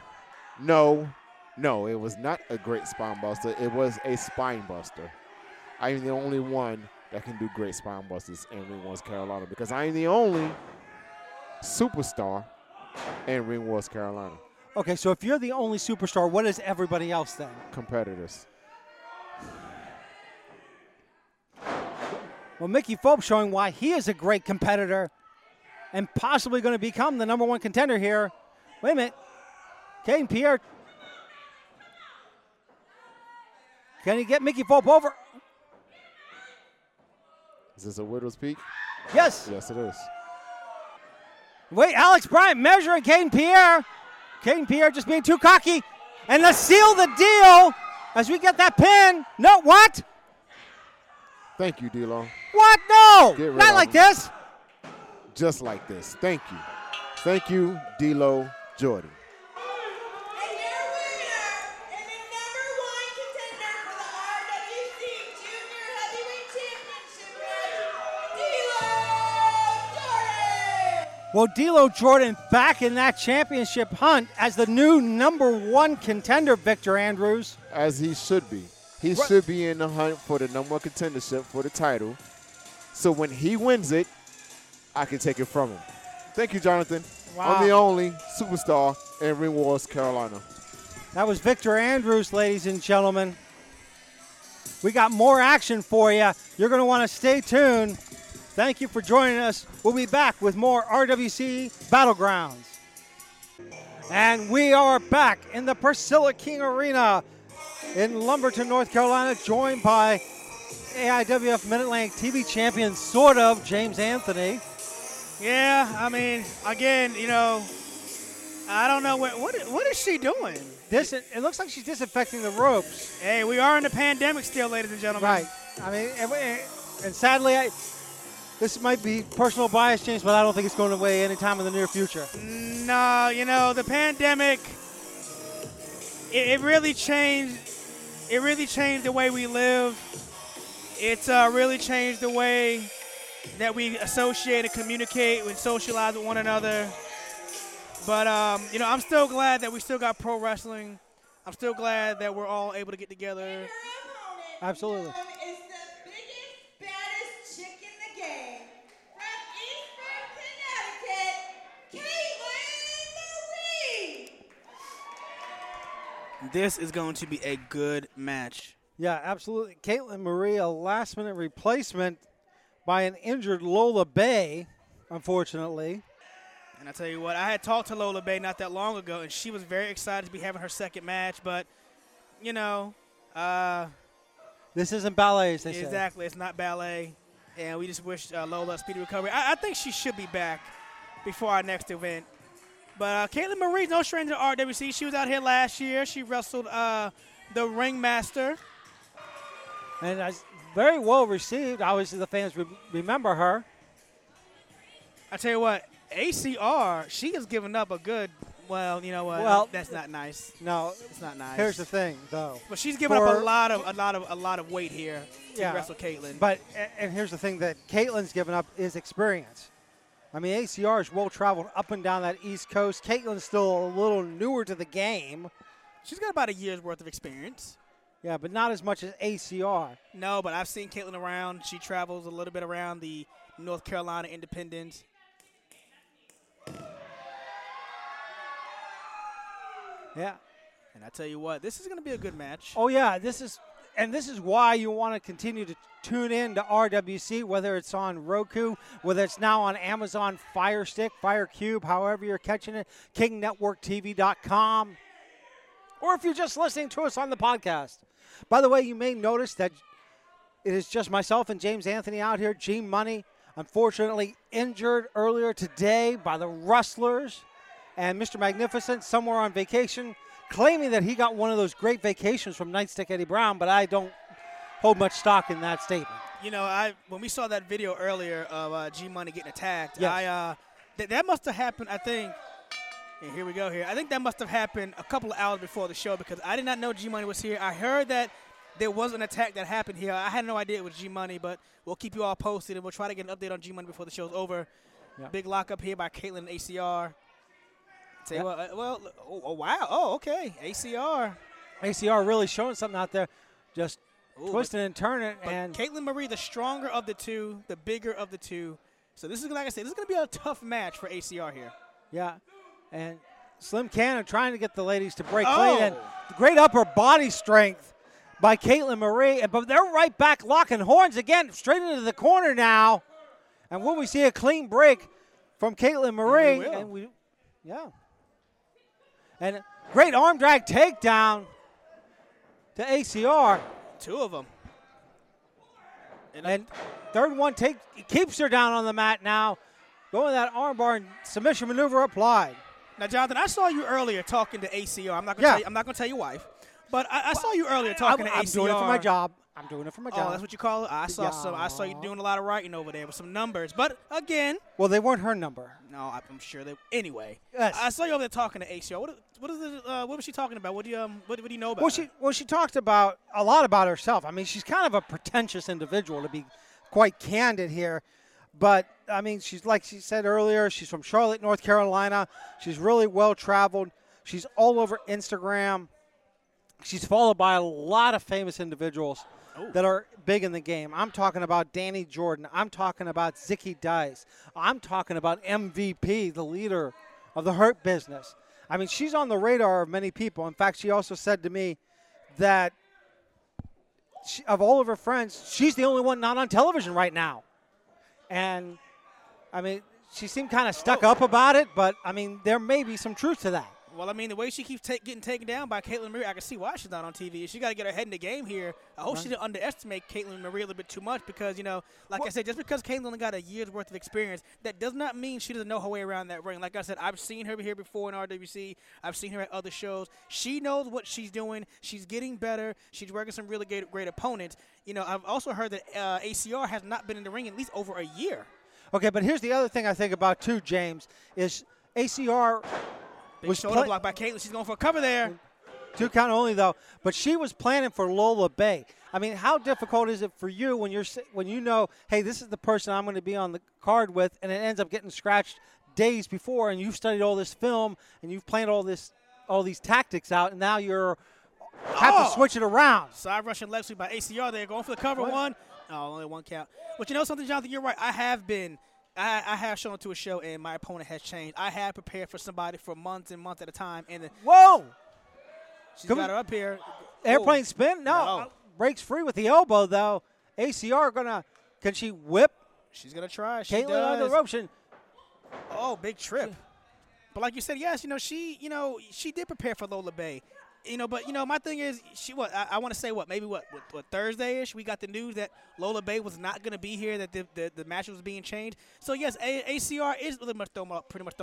No, it was not a great spine buster. It was a spine buster. I am the only one that can do great spine busters in Ring Wars Carolina, because I am the only superstar in Ring Wars Carolina. Okay, so if you're the only superstar, what is everybody else then? Competitors. Well, Mickey Fulp showing why he is a great competitor and possibly going to become the number one contender here. Wait a minute. Caden Pierre. Can he get Mickey Fulp over? Is this a widow's peak? Yes. Yes, it is. Wait, Alex Bryant measuring Caden Pierre. Caden Pierre just being too cocky. And let's seal the deal as we get that pin. No, what? Thank you, D'Lo. What? No. Not like this. Just like this. Thank you. Thank you, D'Lo Jordan. Well, D'Lo Jordan back in that championship hunt as the new number one contender, Victor Andrews. As he should be. He should be in the hunt for the number one contendership for the title. So when he wins it, I can take it from him. Thank you, Jonathan. Wow. I'm the only superstar in Ring Wars Carolina. That was Victor Andrews, ladies and gentlemen. We got more action for you. You're going to want to stay tuned. Thank you for joining us. We'll be back with more RWC Battlegrounds. And we are back in the Priscilla King Arena in Lumberton, North Carolina, joined by AIWF Mid-Atlantic TV champion, sort of, James Anthony. Yeah, I mean, again, you know, I don't know. What is she doing? It looks like she's disinfecting the ropes. Hey, we are in the pandemic still, ladies and gentlemen. Right. I mean, and sadly, this might be personal bias, James, but I don't think it's going away anytime in the near future. No, you know, the pandemic, it really changed the way we live. It's really changed the way that we associate and communicate and socialize with one another. But, you know, I'm still glad that we still got pro wrestling. I'm still glad that we're all able to get together. Absolutely. This is going to be a good match. Yeah, absolutely. Caitlin Marie, a last-minute replacement by an injured Lola Bay, unfortunately. And I tell you what, I had talked to Lola Bay not that long ago, and she was very excited to be having her second match. But, you know, This isn't ballet, as they say. Exactly. It's not ballet. And we just wish Lola a speedy recovery. I think she should be back before our next event. But Caitlin Marie, no stranger to RWC. She was out here last year. She wrestled the Ringmaster. And very well received. Obviously, the fans remember her. I tell you what, ACR, she has given up a good, well, you know what? Well, that's not nice. No, it's not nice. Here's the thing, though. But she's given up a lot of weight here to wrestle Caitlin. But and here's the thing that Caitlin's given up is experience. I mean, ACR is well traveled up and down that East Coast. Caitlin's still a little newer to the game. She's got about a year's worth of experience. Yeah, but not as much as ACR. No, but I've seen Caitlin around. She travels a little bit around the North Carolina Independence. Yeah. And I tell you what, this is going to be a good match. Oh, yeah. This is why you want to continue to tune in to RWC, whether it's on Roku, whether it's now on Amazon Fire Stick, Fire Cube, however you're catching it, kingnetworktv.com, or if you're just listening to us on the podcast. By the way, you may notice that it is just myself and James Anthony out here. G-Money, unfortunately, injured earlier today by the Rustlers. And Mr. Magnificent, somewhere on vacation, claiming that he got one of those great vacations from Nightstick Eddie Brown, but I don't hold much stock in that statement. You know, when we saw that video earlier of G-Money getting attacked, yes. That must have happened, I think. And here we go here. I think that must have happened a couple of hours before the show because I did not know G-Money was here. I heard that there was an attack that happened here. I had no idea it was G-Money, but we'll keep you all posted, and we'll try to get an update on G-Money before the show's over. Yeah. Big lockup here by Caitlin and ACR. Yep. Oh, wow. Oh, okay. ACR. ACR really showing something out there. Just twisting and turning. And Caitlin Marie, the stronger of the two, the bigger of the two. So this is, like I said, this is going to be a tough match for ACR here. Yeah. And Slim Cannon trying to get the ladies to break late. And great upper body strength by Caitlin Marie. But they're right back locking horns again, straight into the corner now. And when we see a clean break from Caitlin Marie, And great arm drag takedown to ACR. Two of them. And third one keeps her down on the mat now. Going that arm bar and submission maneuver applied. Now, Jonathan, I saw you earlier talking to ACR. I'm not going to tell your wife. But I saw you earlier talking to ACR. I'm doing it for my job. Oh, that's what you call it? I saw you doing a lot of writing over there with some numbers. But, again. Well, they weren't her number. No, I'm sure they. Anyway. Yes. I saw you over there talking to ACR. What was she talking about? What do you know about her? She talked about a lot about herself. I mean, she's kind of a pretentious individual, to be quite candid here. But, I mean, she's like she said earlier, she's from Charlotte, North Carolina. She's really well-traveled. She's all over Instagram. She's followed by a lot of famous individuals. Oh. That are big in the game. I'm talking about Danny Jordan. I'm talking about Zicky Dice. I'm talking about MVP, the leader of the Hurt Business. I mean, she's on the radar of many people. In fact, she also said to me that of all of her friends, she's the only one not on television right now. And, I mean, she seemed kind of stuck up about it, but, I mean, there may be some truth to that. Well, I mean, the way she keeps getting taken down by Caitlin Marie, I can see why she's not on TV. She's got to get her head in the game here. I hope she didn't underestimate Caitlin Marie a little bit too much because, you know, I said, just because Caitlin only got a year's worth of experience, that does not mean she doesn't know her way around that ring. Like I said, I've seen her here before in RWC. I've seen her at other shows. She knows what she's doing. She's getting better. She's working some really great opponents. You know, I've also heard that ACR has not been in the ring at least over a year. Okay, but here's the other thing I think about too, James, is ACR – big shoulder block by Caitlin. She's going for a cover there. Two count only, though. But she was planning for Lola Bay. I mean, how difficult is it for you when you know, hey, this is the person I'm going to be on the card with, and it ends up getting scratched days before, and you've studied all this film, and you've planned all these tactics out, and now you're have to switch it around. Side rushing left sweep by ACR there. Going for the cover one. Oh, only one count. But you know something, Jonathan? You're right. I have shown to a show, and my opponent has changed. I have prepared for somebody for months and months at a time. And she's got her up here. Airplane spin? No. Breaks free with the elbow, though. ACR can she whip? She's going to try. She does. Caitlin on the ropes. Big trip. But like you said, yes, you know, she did prepare for Lola Bay. you know, but, you know, my thing is, I want to say Thursday-ish, we got the news that Lola Bay was not going to be here, that the match was being changed. So, yes, ACR is pretty much thrown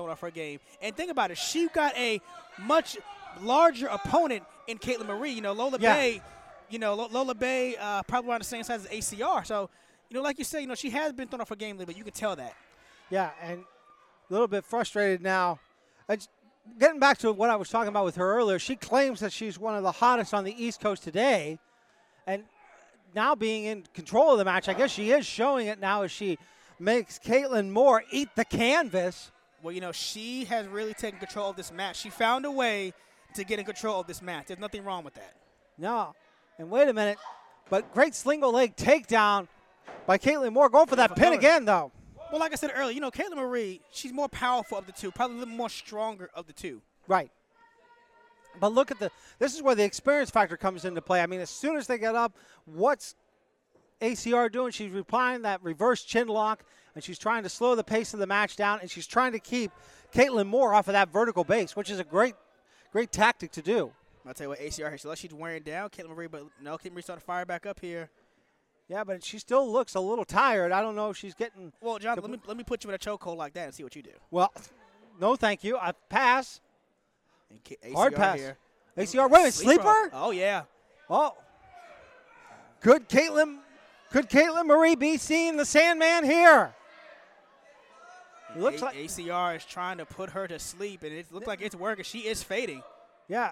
off her game. And think about it. She got a much larger opponent in Caitlin Marie. You know, Lola Bay, probably around the same size as ACR. So, you know, like you said, you know, she has been thrown off her game lately, but you can tell that. Yeah, and a little bit frustrated now. Getting back to what I was talking about with her earlier, she claims that she's one of the hottest on the East Coast today. And now being in control of the match, I guess she is showing it now as she makes Caitlin Moore eat the canvas. Well, you know, she has really taken control of this match. She found a way to get in control of this match. There's nothing wrong with that. No. And wait a minute. But great single leg takedown by Caitlin Moore. Going for that pin again, though. Well, like I said earlier, you know, Caitlin Marie, she's more powerful of the two, probably a little more stronger of the two. Right. But look at this is where the experience factor comes into play. I mean, as soon as they get up, what's ACR doing? She's applying that reverse chin lock, and she's trying to slow the pace of the match down, and she's trying to keep Caitlin Moore off of that vertical base, which is a great tactic to do. I'll tell you what, ACR here, so she's wearing down Caitlin Marie, but no, Caitlin Marie's starting to fire back up here. Yeah, but she still looks a little tired. I don't know if she's getting... Well, John, let me put you in a chokehold like that and see what you do. Well, no, thank you. I pass. Hard pass. Here. ACR, wait a minute, sleeper? Oh, yeah. Oh. Could Caitlin Marie be seeing the Sandman here? It looks like ACR is trying to put her to sleep, and it looks like it's working. She is fading. Yeah.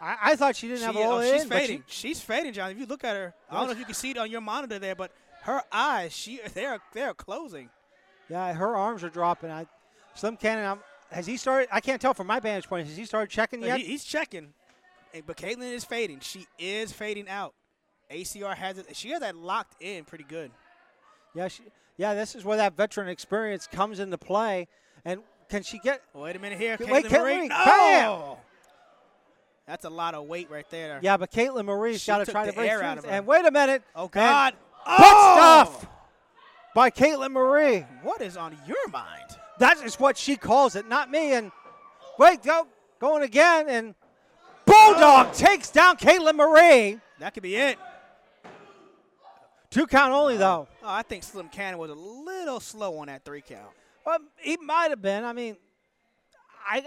I thought she didn't have all in. She's fading. She's fading, John. If you look at her, I don't know if you can see it on your monitor there, but her eyes, they're closing. Yeah, her arms are dropping. Slim Cannon, has he started? I can't tell from my vantage point. Has he started checking yet? He's checking, but Caitlin is fading. She is fading out. ACR has it. She has that locked in pretty good. Yeah, this is where that veteran experience comes into play. And can she get? Wait a minute here, Caitlin Marie. No. That's a lot of weight right there. Yeah, but Caitlin Marie's got to try to break through. And wait a minute. Oh, God. Good stuff by Caitlin Marie. What is on your mind? That is what she calls it, not me. And wait, going again. And Bulldog takes down Caitlin Marie. That could be it. 2 count only, though. Oh, I think Slim Cannon was a little slow on that 3 count. Well, he might have been. I mean.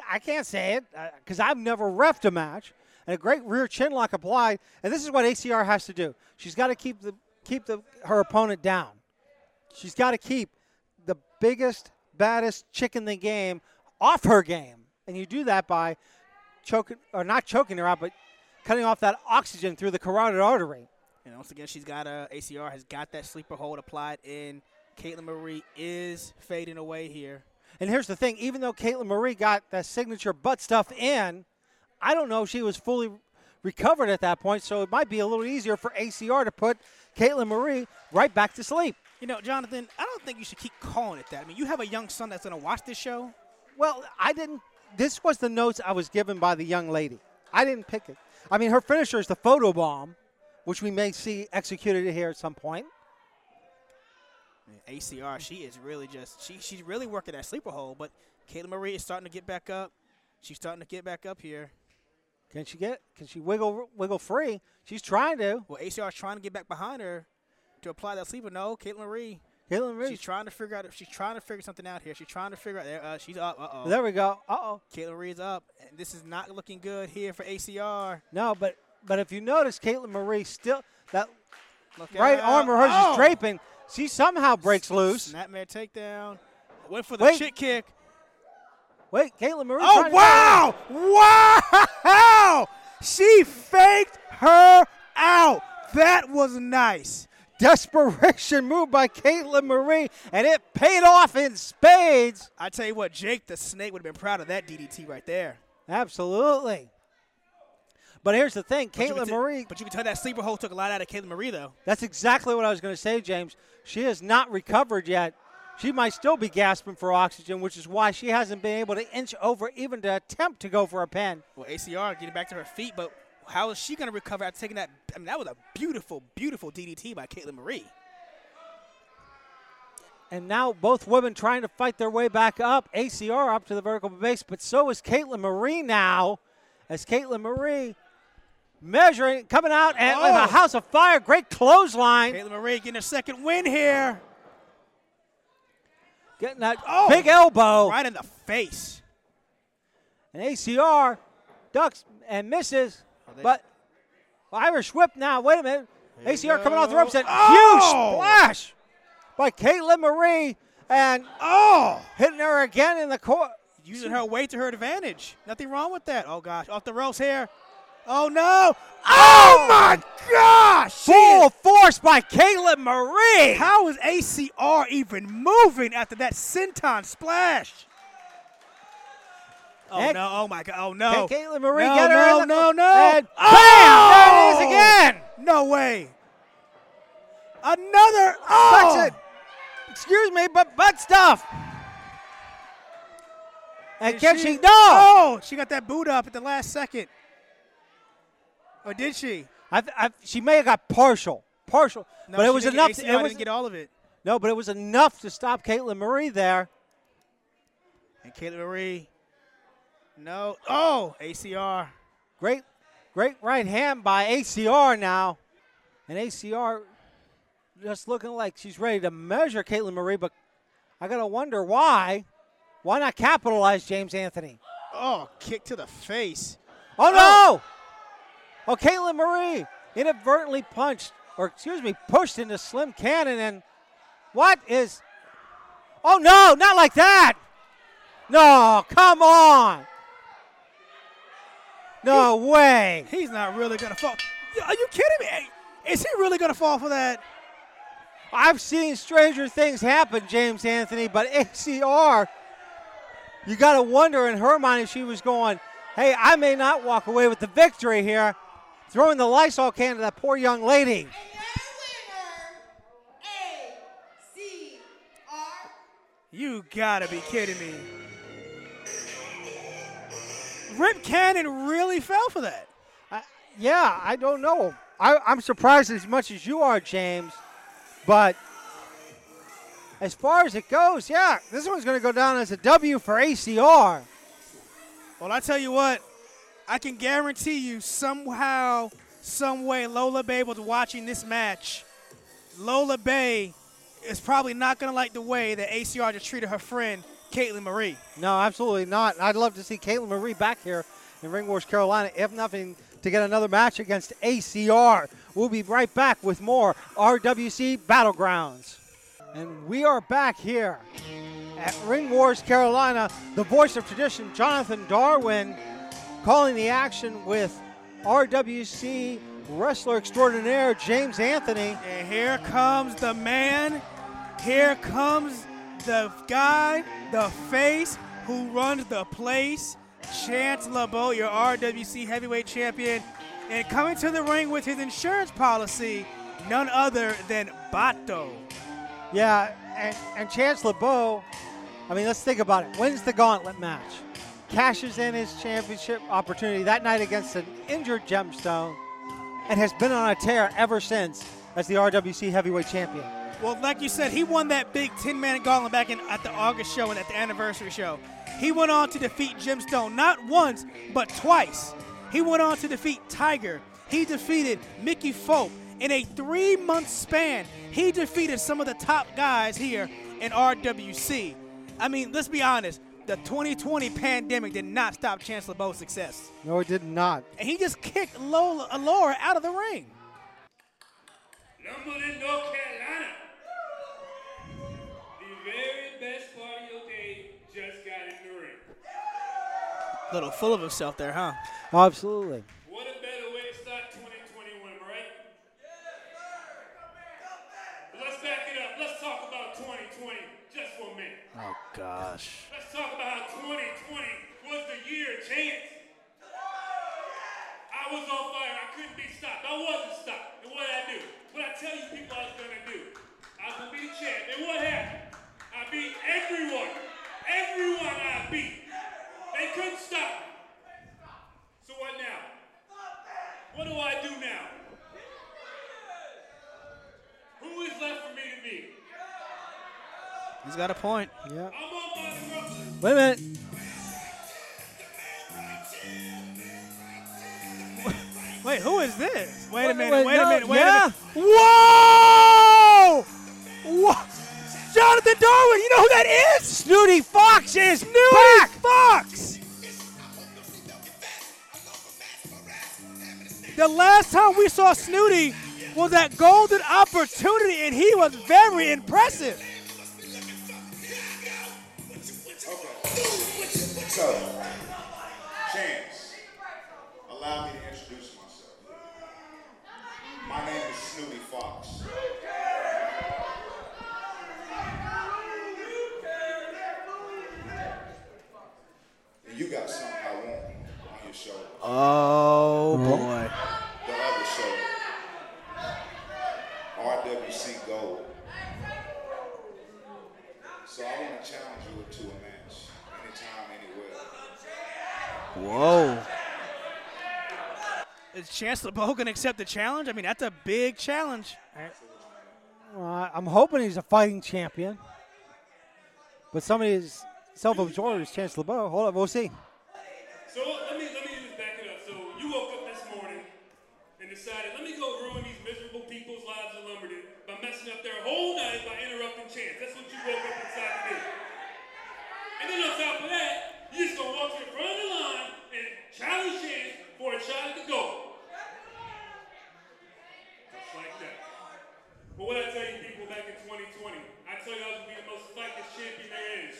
I can't say it because I've never reffed a match. And a great rear chin lock applied. And this is what ACR has to do. She's got to keep her opponent down. She's got to keep the biggest, baddest chick in the game off her game. And you do that by not choking her out, but cutting off that oxygen through the carotid artery. And once again, she's got ACR has got that sleeper hold applied in. Caitlin Marie is fading away here. And here's the thing, even though Caitlin Marie got that signature butt stuff in, I don't know if she was fully recovered at that point, so it might be a little easier for ACR to put Caitlin Marie right back to sleep. You know, Jonathan, I don't think you should keep calling it that. I mean, you have a young son that's going to watch this show. Well, this was the notes I was given by the young lady. I didn't pick it. I mean, her finisher is the photo bomb, which we may see executed here at some point. ACR, she is really she's really working that sleeper hole, but Caitlin Marie is starting to get back up. She's starting to get back up here. Can she wiggle free? She's trying to. Well, ACR is trying to get back behind her to apply that sleeper. No, Caitlin Marie. She's trying to figure something out here. She's trying to figure out there. She's up. Uh-oh. There we go. Uh-oh. Caitlin Marie is up. And this is not looking good here for ACR. No, but if you notice, Caitlin Marie still that right arm of hers is draping. She somehow breaks loose. Snapmare takedown. Went for the shit kick. Wait, Caitlin Marie. Oh, wow! Wow! She faked her out. That was nice. Desperation move by Caitlin Marie, and it paid off in spades. I tell you what, Jake the Snake would have been proud of that DDT right there. Absolutely. But here's the thing, Caitlin Marie. But you can tell that sleeper hole took a lot out of Caitlin Marie, though. That's exactly what I was going to say, James. She has not recovered yet. She might still be gasping for oxygen, which is why she hasn't been able to inch over even to attempt to go for a pin. Well, ACR getting back to her feet, but how is she going to recover after taking that? I mean, that was a beautiful, beautiful DDT by Caitlin Marie. And now both women trying to fight their way back up. ACR up to the vertical base, but so is Caitlin Marie now, as Caitlin Marie measuring, coming out at with a house of fire. Great clothesline. Caitlin Marie getting a second win here. Getting that big elbow. Right in the face. And ACR ducks and misses. But Irish whip now. Wait a minute. There ACR coming off the ropes. Huge splash by Caitlin Marie. And hitting her again in the corner. Using her weight to her advantage. Nothing wrong with that. Oh, gosh. Off the ropes here. Oh, no. Oh, my gosh. Full force by Caitlin Marie. How is ACR even moving after that senton splash? Oh, and no. Oh, my God. Oh, no. Can Caitlin Marie get her? No. And bam. There it is again. No way. Another. Oh. That's it. Excuse me, but butt stuff. And can she? No! Oh, she got that boot up at the last second. Or did she? She may have got partial. No, but it was enough. I didn't get all of it. No, but it was enough to stop Caitlin Marie there. And Caitlin Marie. No. Oh, ACR. Great right hand by ACR now. And ACR just looking like she's ready to measure Caitlin Marie, but I got to wonder why. Why not capitalize, James Anthony? Oh, kick to the face. Oh, no! Oh, Caitlin Marie inadvertently pushed into Slim Cannon. And what is... Oh, no, not like that! No, come on! No way! He's not really going to fall. Are you kidding me? Is he really going to fall for that? I've seen stranger things happen, James Anthony, but ACR... You got to wonder in her mind if she was going, hey, I may not walk away with the victory here, throwing the Lysol can to that poor young lady. And your winner, ACR. You got to be kidding me. Rip Cannon really fell for that. I don't know. I'm surprised as much as you are, James, but... As far as it goes, this one's going to go down as a W for ACR. Well, I tell you what, I can guarantee you somehow, some way, Lola Bay was watching this match. Lola Bay is probably not going to like the way that ACR just treated her friend, Caitlin Marie. No, absolutely not. I'd love to see Caitlin Marie back here in Ring Wars Carolina, if nothing, to get another match against ACR. We'll be right back with more RWC Battlegrounds. And we are back here at Ring Wars Carolina. The voice of tradition, Jonathan Darwin, calling the action with RWC wrestler extraordinaire, James Anthony. And here comes the man. Here comes the guy, the face who runs the place, Chance LeBeau, your RWC heavyweight champion. And coming to the ring with his insurance policy, none other than Bato. Yeah, and Chance LeBeau, let's think about it. Wins the gauntlet match. Cashes in his championship opportunity that night against an injured Gemstone and has been on a tear ever since as the RWC heavyweight champion. Well, like you said, he won that big 10-man gauntlet back at the August show and at the anniversary show. He went on to defeat Gemstone not once, but twice. He went on to defeat Tiger. He defeated Mickey Fulp. In a 3-month span, he defeated some of the top guys here in RWC. Let's be honest. The 2020 pandemic did not stop Chance LeBeau's success. No, it did not. And he just kicked Laura out of the ring. Lumberton, North Carolina. The very best part of your day just got in the ring. A little full of himself there, huh? Absolutely. Oh, gosh. Let's talk about how 2020 was the year of Chance. I was on fire. I couldn't be stopped. I wasn't stopped. And what did I do? What I tell you people I was going to do. I was going to be the champ. And what happened? I beat everyone. Everyone I beat. They couldn't stop me. So what now? What do I do now? Who is left for me to beat? He's got a point. Yeah. Wait a minute. Wait Wait, who is this? Wait a minute. Whoa! What? Jonathan Darwin, you know who that is? Snooty Fox is back! Fox! The last time we saw Snooty was that Golden Opportunity, and he was very impressive. So, Chance, allow me to introduce myself. My name is Snooty Fox. And you got something I want on your shoulder. Oh, boy. The other shoulder. RWC Gold. So I want to challenge you to a match. Anytime, anywhere. Whoa. Is Chance LeBeau going to accept the challenge? I mean, that's a big challenge. I'm hoping he's a fighting champion. But somebody is self-absorbed as Chance LeBeau. Hold up, we'll see. So let me just back it up. So you woke up this morning and decided, let me go ruin these miserable people's lives in Lumberton by messing up their whole night by interrupting Chance. That's what you woke up inside to do. And then on top of that, you just gonna walk to the front of the line and challenge Chance for a shot at the goal. Just like that. But what I tell you people back in 2020, I tell you I was gonna be the most fightless champion there is.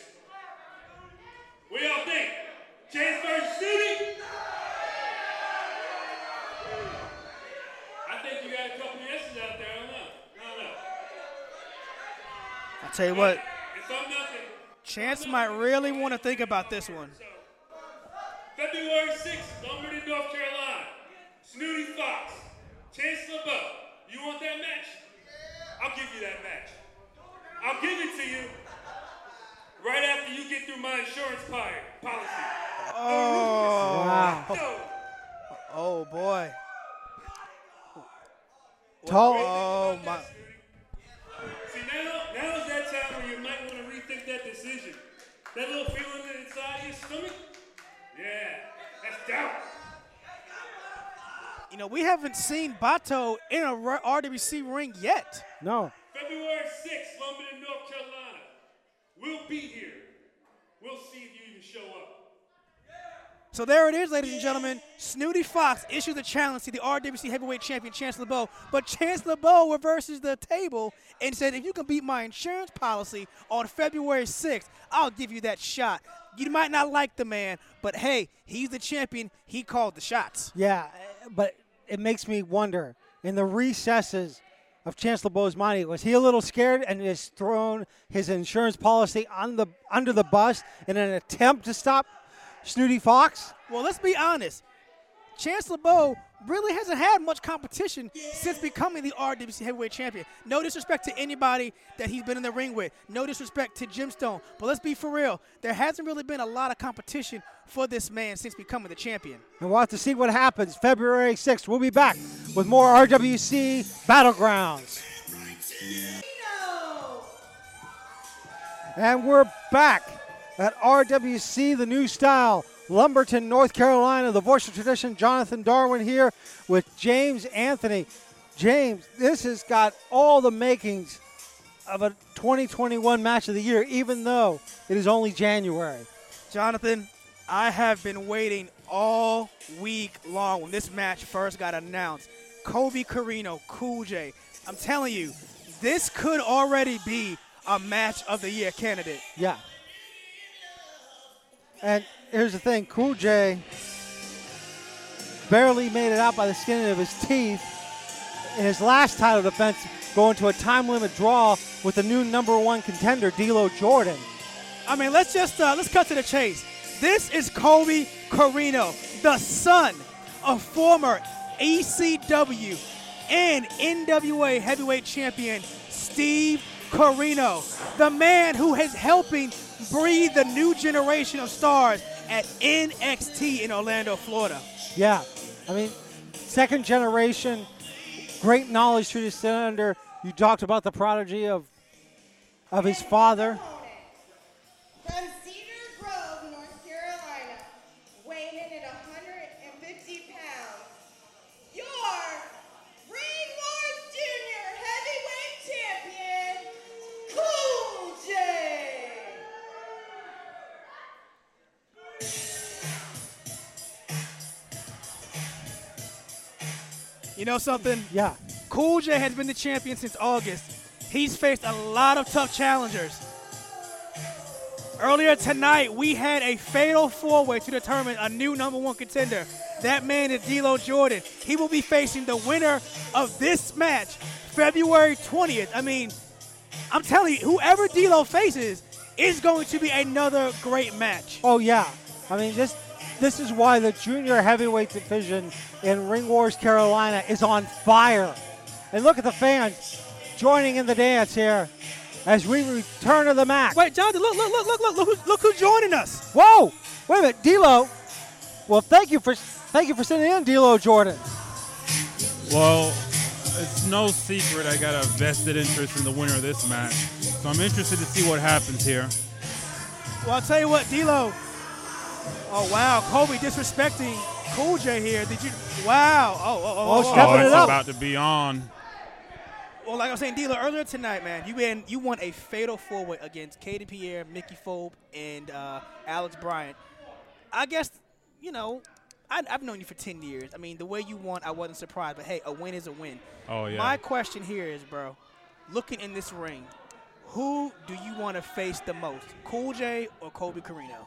What do y'all think? Chance versus Snooty? I think you got a couple of yeses out there. I don't know. I'll tell you what. It's on nothing. Chance might really want to think about this one. February 6th, Lumberton, North Carolina. Snooty Fox, Chance LeBeau. You want that match? I'll give you that match. I'll give it to you right after you get through my insurance policy. Oh, wow. Oh, boy. Oh, my. See, now is that time where you might want to rethink that decision. That little feeling inside your stomach? Yeah, that's doubt. You know, we haven't seen Bato in a RWC ring yet. No. February 6th, Lumberton, North Carolina. We'll be here. We'll see if you even show up. So there it is, ladies and gentlemen. Snooty Fox issues a challenge to the RWC Heavyweight Champion, Chance LeBeau. But Chance LeBeau reverses the table and said, if you can beat my insurance policy on February 6th, I'll give you that shot. You might not like the man, but, hey, he's the champion. He called the shots. Yeah, but it makes me wonder, in the recesses of Chance LeBeau's mind, was he a little scared and has thrown his insurance policy under the bus in an attempt to stop Snooty Fox? Well, let's be honest. Chance LeBeau really hasn't had much competition since becoming the RWC Heavyweight Champion. No disrespect to anybody that he's been in the ring with. No disrespect to Gemstone. But let's be for real. There hasn't really been a lot of competition for this man since becoming the champion. And we'll have to see what happens. February 6th, we'll be back with more RWC Battlegrounds. And we're back at RWC, the new style, Lumberton, North Carolina, the voice of tradition, Jonathan Darwin here with James Anthony. James, this has got all the makings of a 2021 match of the year, even though it is only January. Jonathan, I have been waiting all week long when this match first got announced. Colby Corino, Cool J. I'm telling you, this could already be a match of the year candidate. Yeah. And here's the thing, Cool J barely made it out by the skin of his teeth in his last title defense, going to a time limit draw with the new number one contender, D'Lo Jordan. I mean, let's just let's cut to the chase. This is Colby Corino, the son of former ECW and NWA heavyweight champion Steve Corino, the man who is helping breathe the new generation of stars at NXT in Orlando, Florida. Yeah, I mean, second generation, great knowledge to this senator. You talked about the prodigy of his father. From Cedar Grove, North Carolina, weighing in at 150 pounds, your You know something? Yeah. Cool J has been the champion since August. He's faced a lot of tough challengers. Earlier tonight, we had a fatal four-way to determine a new number one contender. That man is D'Lo Jordan. He will be facing the winner of this match, February 20th. I mean, I'm telling you, whoever D'Lo faces is going to be another great match. Oh, yeah. I mean, this is why the junior heavyweight division in Ring Wars Carolina is on fire. And look at the fans joining in the dance here. As we return to the match. Wait, Jonathan, look who's joining us. Whoa, wait a minute, D'Lo. Well, thank you for sending in, D'Lo Jordan. Well, it's no secret I got a vested interest in the winner of this match, so I'm interested to see what happens here. Well, I'll tell you what, D'Lo. Oh, wow, Colby disrespecting Cool J here. Did you, wow. Oh, stepping it up. About to be on. Well, like I was saying, D'Lo, earlier tonight, man, you won a fatal four-way against Caden Pierre, Mickey Fulp, and Alex Bryant. I guess, you know, I've known you for 10 years. I mean, the way you won, I wasn't surprised. But, hey, a win is a win. Oh, yeah. My question here is, bro, looking in this ring, who do you want to face the most, Cool J or Colby Corino?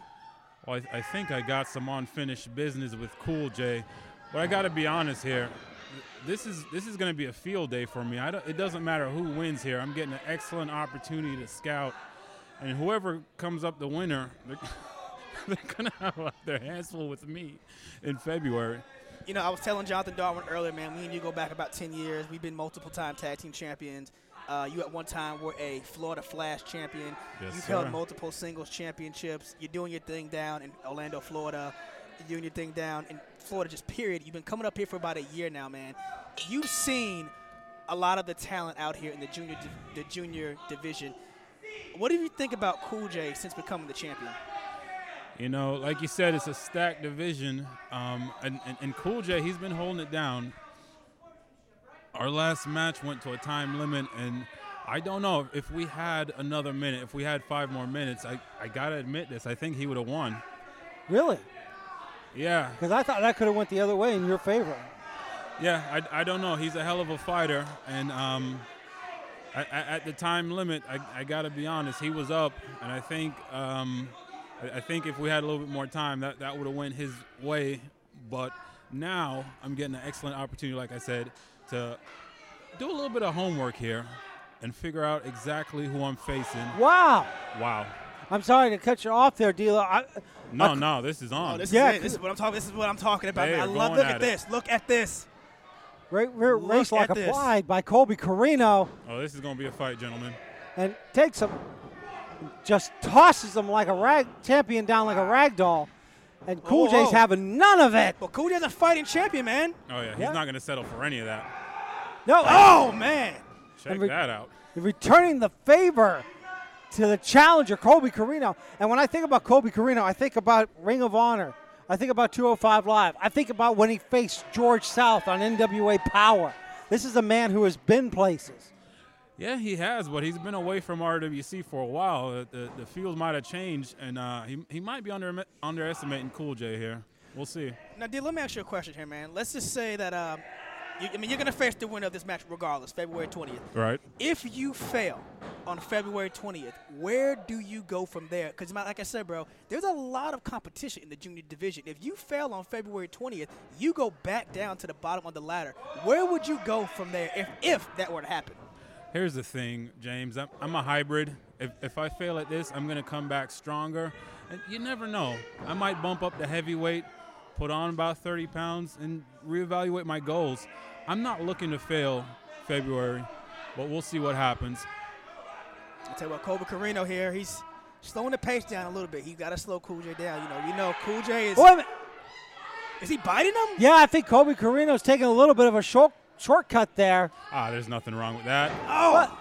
Well, I think I got some unfinished business with Cool J. But I got to be honest here. This is going to be a field day for me. It doesn't matter who wins here. I'm getting an excellent opportunity to scout, and whoever comes up the winner, they're going to have their hands full with me in February. You know, I was telling Jonathan Darwin earlier, man, we and you go back about 10 years. We've been multiple-time tag team champions. You at one time were a Florida Flash champion. Yes, you've held multiple singles championships. You're doing your thing down in Orlando, Florida. Doing your thing down in Florida, just period. You've been coming up here for about a year now, man. You've seen a lot of the talent out here in the junior division. What do you think about Cool J since becoming the champion? You know, like you said, it's a stacked division, and Cool J, he's been holding it down. Our last match went to a time limit, and I don't know if we had another minute. If we had 5 more minutes, I gotta admit this. I think he would have won. Really? Yeah. Because I thought that could have went the other way in your favor. Yeah, I don't know. He's a hell of a fighter. And at the time limit, I got to be honest, he was up. And I think if we had a little bit more time, that would have went his way. But now I'm getting an excellent opportunity, like I said, to do a little bit of homework here and figure out exactly who I'm facing. Wow. I'm sorry to cut you off there, D'Lo. No, this is on. This is it. This is what I'm talking about. Man. I love. Look at this. Race lock applied by Colby Corino. Oh, this is going to be a fight, gentlemen. And takes him, just tosses him like a rag champion down like a rag doll. And Cool J's having none of it. Well, Cool J's a fighting champion, man. Oh yeah, he's not going to settle for any of that. No. Oh man. Check that out. Returning the favor to the challenger, Colby Corino. And when I think about Colby Corino, I think about Ring of Honor. I think about 205 Live. I think about when he faced George South on NWA Power. This is a man who has been places. Yeah, he has, but he's been away from RWC for a while. The field might have changed, and he might be underestimating Cool J here. We'll see. Now, dude, let me ask you a question here, man. Let's just say that you're going to face the winner of this match regardless, February 20th. Right. If you fail on February 20th, where do you go from there? Because, like I said, bro, there's a lot of competition in the junior division. If you fail on February 20th, you go back down to the bottom of the ladder. Where would you go from there if that were to happen? Here's the thing, James. I'm a hybrid. If I fail at this, I'm going to come back stronger. And you never know. I might bump up the heavyweight, put on about 30 pounds, and reevaluate my goals. I'm not looking to fail February, but we'll see what happens. I tell you what, Colby Corino here, he's slowing the pace down a little bit. He's got to slow Cool J down. You know Cool J is... Wait, is he biting him? Yeah, I think Colby Corino's taking a little bit of a shortcut there. There's nothing wrong with that. Oh! What?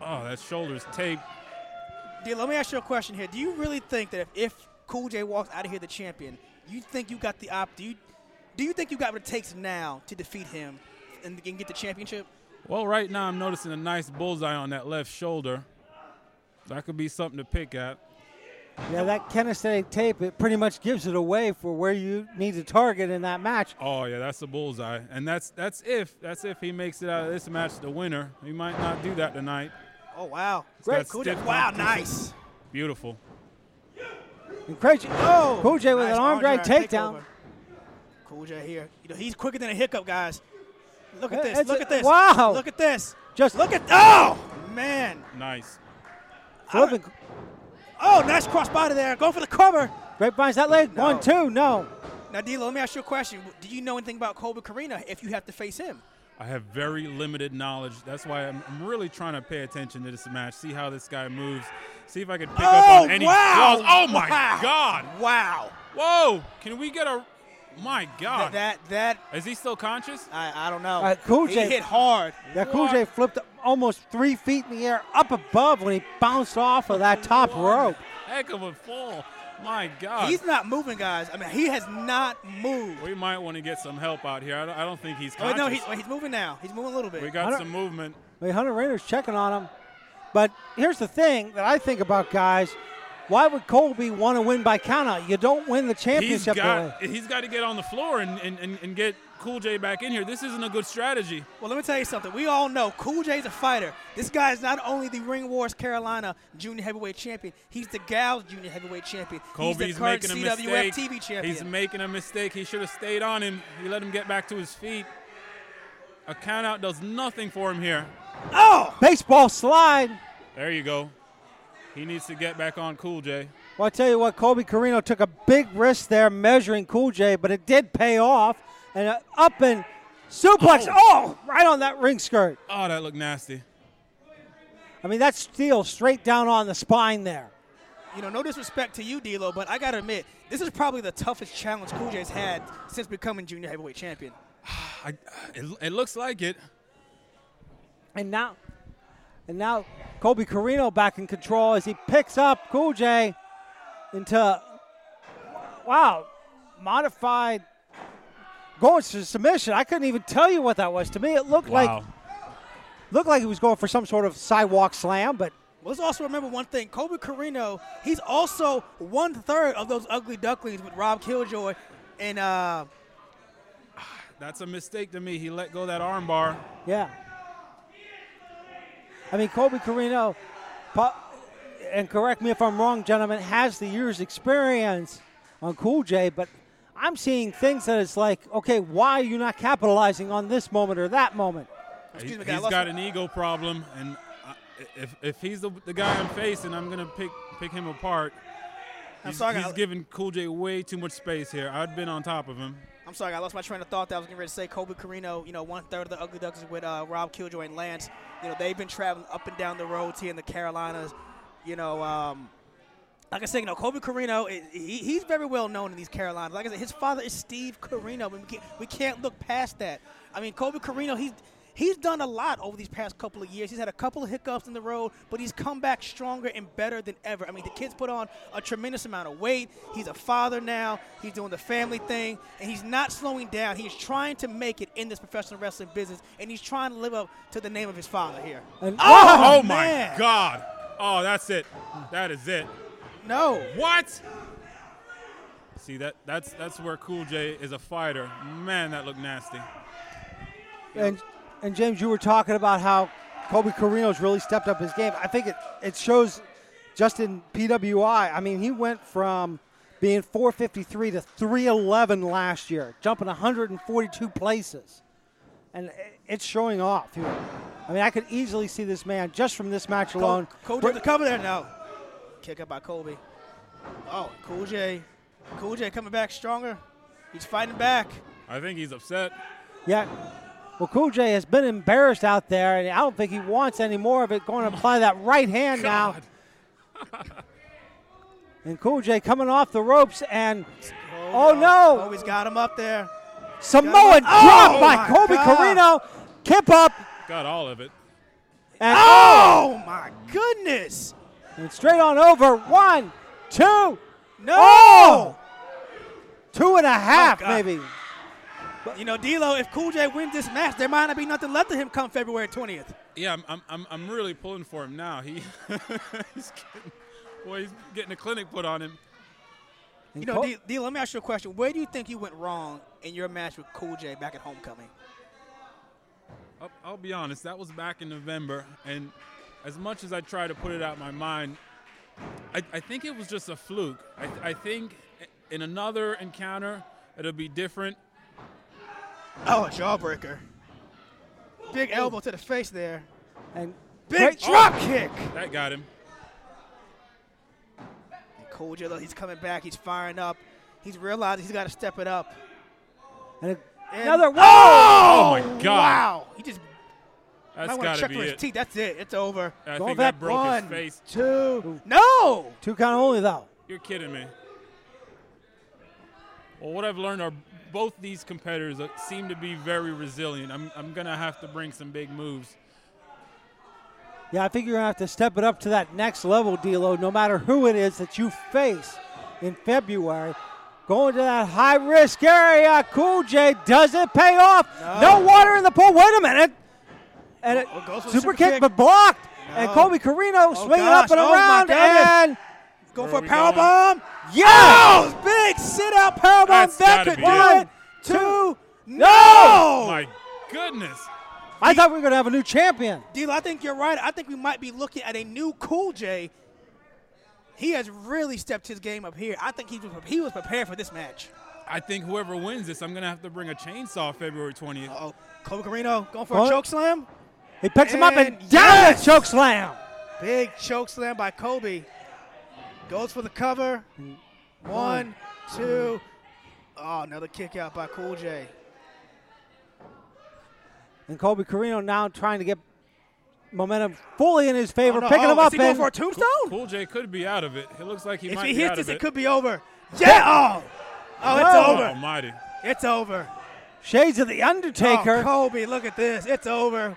Oh, that shoulder's taped. Dude, let me ask you a question here. Do you really think that if Cool J walks out of here the champion, you think you got the do you think you got what it takes now to defeat him and get the championship? Well, right now I'm noticing a nice bullseye on that left shoulder. That could be something to pick at. Yeah, that kinesthetic tape, it pretty much gives it away for where you need to target in that match. Oh, yeah, that's the bullseye. And that's if he makes it out of this match the winner. He might not do that tonight. Oh, wow. Great. Cool J. Wow, nice. Beautiful. And Cool J with an arm drag takedown. Cool J here. You know, he's quicker than a hiccup, guys. Look at this. Look at this. Wow. Look at this. Just look at – oh, man. Nice. Flipping. Oh, nice crossbody there. Go for the cover. Great binds that leg. No. 1, 2, no. Now, D'Lo, let me ask you a question. Do you know anything about Colby Corino if you have to face him? I have very limited knowledge. That's why I'm really trying to pay attention to this match, see how this guy moves, see if I can pick up on any flaws. Oh, my God. Wow. Whoa. Can we get a – my God. That is he still conscious? I don't know. Cool J hit hard. Yeah, Cool J flipped almost 3 feet in the air up above when he bounced off of that top rope. Heck of a fall. My God. He's not moving, guys. I mean, he has not moved. We might want to get some help out here. I don't think he's conscious. Oh, no, he's moving now. He's moving a little bit. We got some movement. I mean, Hunter Rayner's checking on him. But here's the thing that I think about, guys. Why would Colby want to win by countout? You don't win the championship. He's got to get on the floor and get Cool J back in here. This isn't a good strategy. Well, let me tell you something. We all know Cool J's a fighter. This guy is not only the Ring Wars Carolina Junior Heavyweight Champion. He's the Gals Junior Heavyweight Champion. Colby's making a mistake. He's the current CWF TV champion. He's making a mistake. He should have stayed on him. He let him get back to his feet. A countout does nothing for him here. Oh! Baseball slide. There you go. He needs to get back on Cool J. Well, I tell you what, Colby Corino took a big risk there measuring Cool J, but it did pay off. And up and suplex. Oh, right on that ring skirt. Oh, that looked nasty. I mean, that steel straight down on the spine there. You know, no disrespect to you, D'Lo, but I got to admit, this is probably the toughest challenge Cool J's had since becoming junior heavyweight champion. It looks like it. And now Colby Corino back in control as he picks up Cool J into, wow, modified going to submission. I couldn't even tell you what that was. To me, it looked like he was going for some sort of sidewalk slam, but. Let's also remember one thing. Colby Corino, he's also 1/3 of those ugly ducklings with Rob Killjoy and. That's a mistake to me. He let go of that arm bar. Yeah. I mean, Colby Corino, and correct me if I'm wrong, gentlemen, has the year's experience on Cool J, but I'm seeing things that it's like, okay, why are you not capitalizing on this moment or that moment? Excuse me, he's got an ego problem, and if he's the guy I'm facing, I'm going to pick him apart. He's giving Cool J way too much space here. I've been on top of him. I'm sorry, I lost my train of thought that I was getting ready to say. Colby Corino, you know, 1/3 of the Ugly Ducks with Rob Killjoy and Lance. You know, they've been traveling up and down the roads here in the Carolinas. You know, like I said, you know, Colby Corino, he's very well known in these Carolinas. Like I said, his father is Steve Corino. We can't look past that. I mean, Colby Corino, he's done a lot over these past couple of years. He's had a couple of hiccups in the road, but he's come back stronger and better than ever. I mean, the kid's put on a tremendous amount of weight. He's a father now. He's doing the family thing, and he's not slowing down. He's trying to make it in this professional wrestling business, and he's trying to live up to the name of his father here. Oh my God. Oh, that's it. That is it. No. What? See, that's where Cool J is a fighter. Man, that looked nasty. And James, you were talking about how Colby Corino's really stepped up his game. I think it shows just in PWI. I mean, he went from being 453 to 311 last year, jumping 142 places. And it's showing off here. I mean, I could easily see this man just from this match alone. Coach with the cover there now. Kick up by Colby. Oh, Cool J. Cool J coming back stronger. He's fighting back. I think he's upset. Yeah. Well, Cool J has been embarrassed out there, and I don't think he wants any more of it. Going to apply that right hand now. And Cool J coming off the ropes, and oh no. He's got him up there. Samoan drop by Colby Corino. Kip up. Got all of it. And oh, my goodness. And straight on over. 1, 2. No. Oh! 2.5, maybe. But, you know, D'Lo, if Cool J wins this match, there might not be nothing left of him come February 20th. Yeah, I'm really pulling for him now. He's getting Boy, he's getting a clinic put on him. You know, D, let me ask you a question. Where do you think you went wrong in your match with Cool J back at Homecoming? I'll be honest. That was back in November, and as much as I try to put it out my mind, I think it was just a fluke. I think in another encounter, it'll be different. Oh, a jawbreaker. Big elbow to the face there. And big drop kick. That got him. Cool J, he's coming back. He's firing up. He's realizing he's got to step it up. And another one. Oh, my God. Wow. He just might want to check for his teeth. That's it. It's over. I think that broke his face. Two. No. Two count only, though. You're kidding me. Well, what I've learned are both these competitors seem to be very resilient. I'm going to have to bring some big moves. Yeah, I think you're going to have to step it up to that next level, D'Lo, no matter who it is that you face in February. Going to that high-risk area, Cool J, does it pay off? No water in the pool. Wait a minute. And super kick, but blocked. No. And Colby Corino swinging up and around. And go for a powerbomb. Yeah! Oh, big sit-out powerbomb. That could do it. Two. No! Oh, my goodness. I thought we were going to have a new champion. D'Lo, I think you're right. I think we might be looking at a new Cool J. He has really stepped his game up here. I think he was prepared for this match. I think whoever wins this, I'm going to have to bring a chainsaw February 20th. Uh-oh. Colby Corino going for a choke slam. He picks him up and down the choke slam. Big choke slam by Colby. Goes for the cover. One, two. Oh, another kick out by Cool J. And Colby Corino now trying to get momentum fully in his favor, picking him up. Is he going for a tombstone? Cool J could be out of it. It looks like he might be out of it. If he hits this, it could be over. Yeah! Oh, it's over. Almighty. It's over. Shades of the Undertaker. Oh, Colby, look at this. It's over.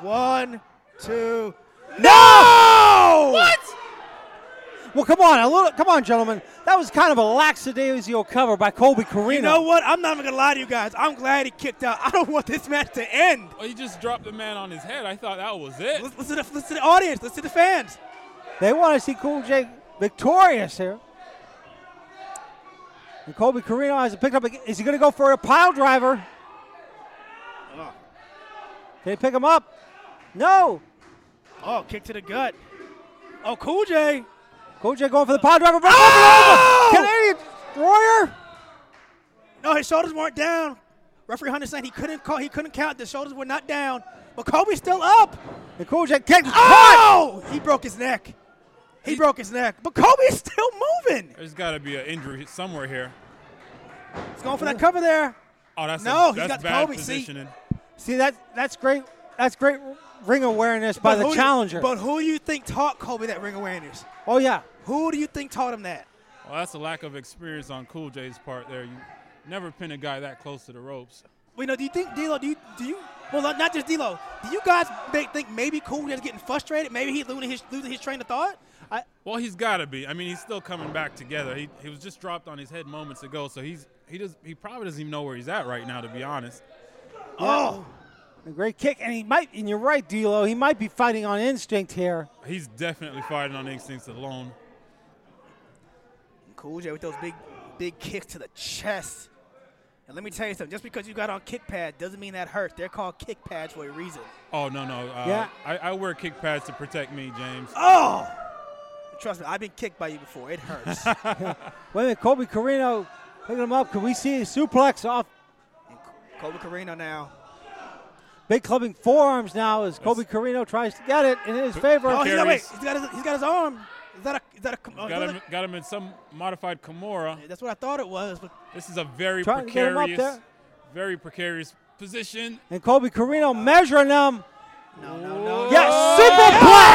One, two. No! What? Well, come on, gentlemen. That was kind of a lackadaisical cover by Colby Corino. You know what? I'm not even gonna lie to you guys. I'm glad he kicked out. I don't want this match to end. Well, he just dropped the man on his head. I thought that was it. Listen to the audience. Listen to the fans. They want to see Cool J victorious here. And Colby Corino has it picked up. Is he gonna go for a pile driver? Oh. Can he pick him up? No. Oh, kick to the gut. Oh, Cool J. Cool J going for the power driver. Oh! Canadian Warrior. No, his shoulders weren't down. Referee Hunter saying he couldn't count. The shoulders were not down. But Kobe's still up. And Cool J kicked. Oh! He broke his neck. He broke his neck. But Kobe is still moving. There's got to be an injury somewhere here. He's going for that cover there. Oh, that's bad Kobe. Positioning. See that's great. That's great ring awareness by the challenger. But who do you think taught Kobe that ring awareness? Oh, yeah. Who do you think taught him that? Well, that's a lack of experience on Cool J's part there. You never pin a guy that close to the ropes. Well, you know, do you think, D'Lo, well, not just D'Lo, do you guys think maybe Cool J's getting frustrated? Maybe he's losing his train of thought? Well, he's got to be. I mean, he's still coming back together. He was just dropped on his head moments ago, so he probably doesn't even know where he's at right now, to be honest. Oh! A great kick, and you're right, D'Lo, he might be fighting on instinct here. He's definitely fighting on instincts alone. Cool J with those big kicks to the chest. And let me tell you something, just because you got on kick pads doesn't mean that hurts. They're called kick pads for a reason. Oh, no. Yeah. I wear kick pads to protect me, James. Oh! Trust me, I've been kicked by you before. It hurts. Wait a minute, Colby Corino picking him up. Can we see a suplex off? And Colby Corino now. Big clubbing forearms now as Colby Corino tries to get it in his favor. Oh, he's got his arm. Got him in some modified Kimura. Yeah, that's what I thought it was. But this is a very precarious position. And Colby Corino measuring him. No. Yes, superplex.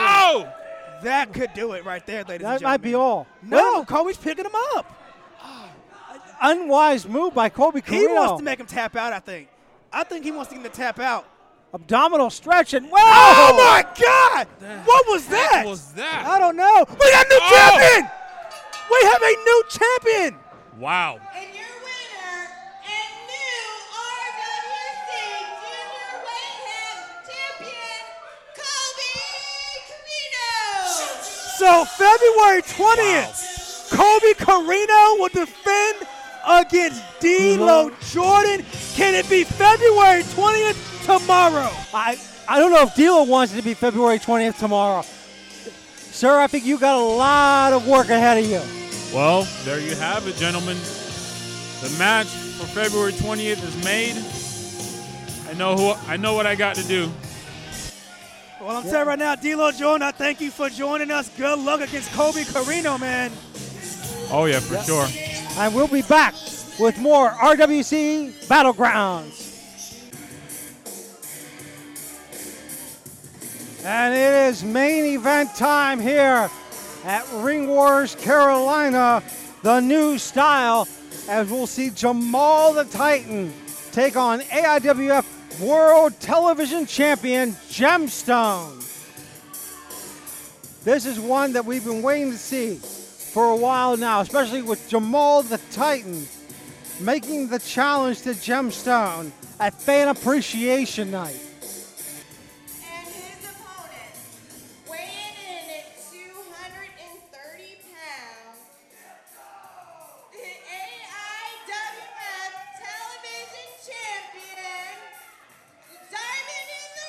Oh! That could do it right there, ladies and gentlemen. That might be all. No, Colby's picking him up. Oh, unwise move by Colby Corino. He wants to make him tap out, I think. I think he wants to get him to tap out. Abdominal stretch and wow! Oh my God! What was that? What was that? I don't know. We got a new champion! We have a new champion! Wow. And your winner and new RWC Junior Weight Champion, Colby Corino! So February 20th, Colby Corino will defend against D'Lo Jordan. Can it be February 20th tomorrow? I don't know if D'Lo wants it to be February 20th tomorrow. Sir, I think you got a lot of work ahead of you. Well, there you have it, gentlemen. The match for February 20th is made. I know what I got to do. Well, I'm saying right now, D'Lo Jordan, I thank you for joining us. Good luck against Colby Corino, man. Oh, yeah, for sure. And we'll be back with more RWC Battlegrounds. And it is main event time here at Ring Wars Carolina, the new style, as we'll see Jamal the Titan take on AIWF World Television Champion Gemstone. This is one that we've been waiting to see for a while now, especially with Jamal the Titan making the challenge to Gemstone at Fan Appreciation Night. And his opponent, weighing in at 230 pounds, the AIWF Television Champion, Diamond in the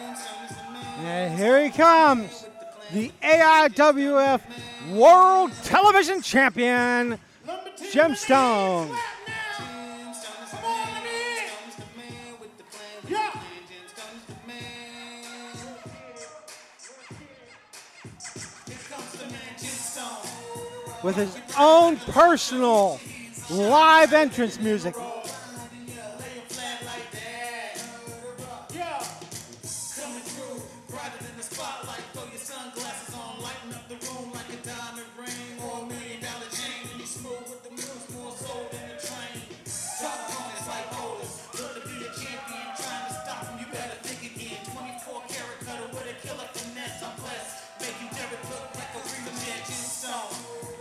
Rough, Gemstone! And here he comes, the AIWF World Television Champion, Gemstone. With his own personal live entrance music.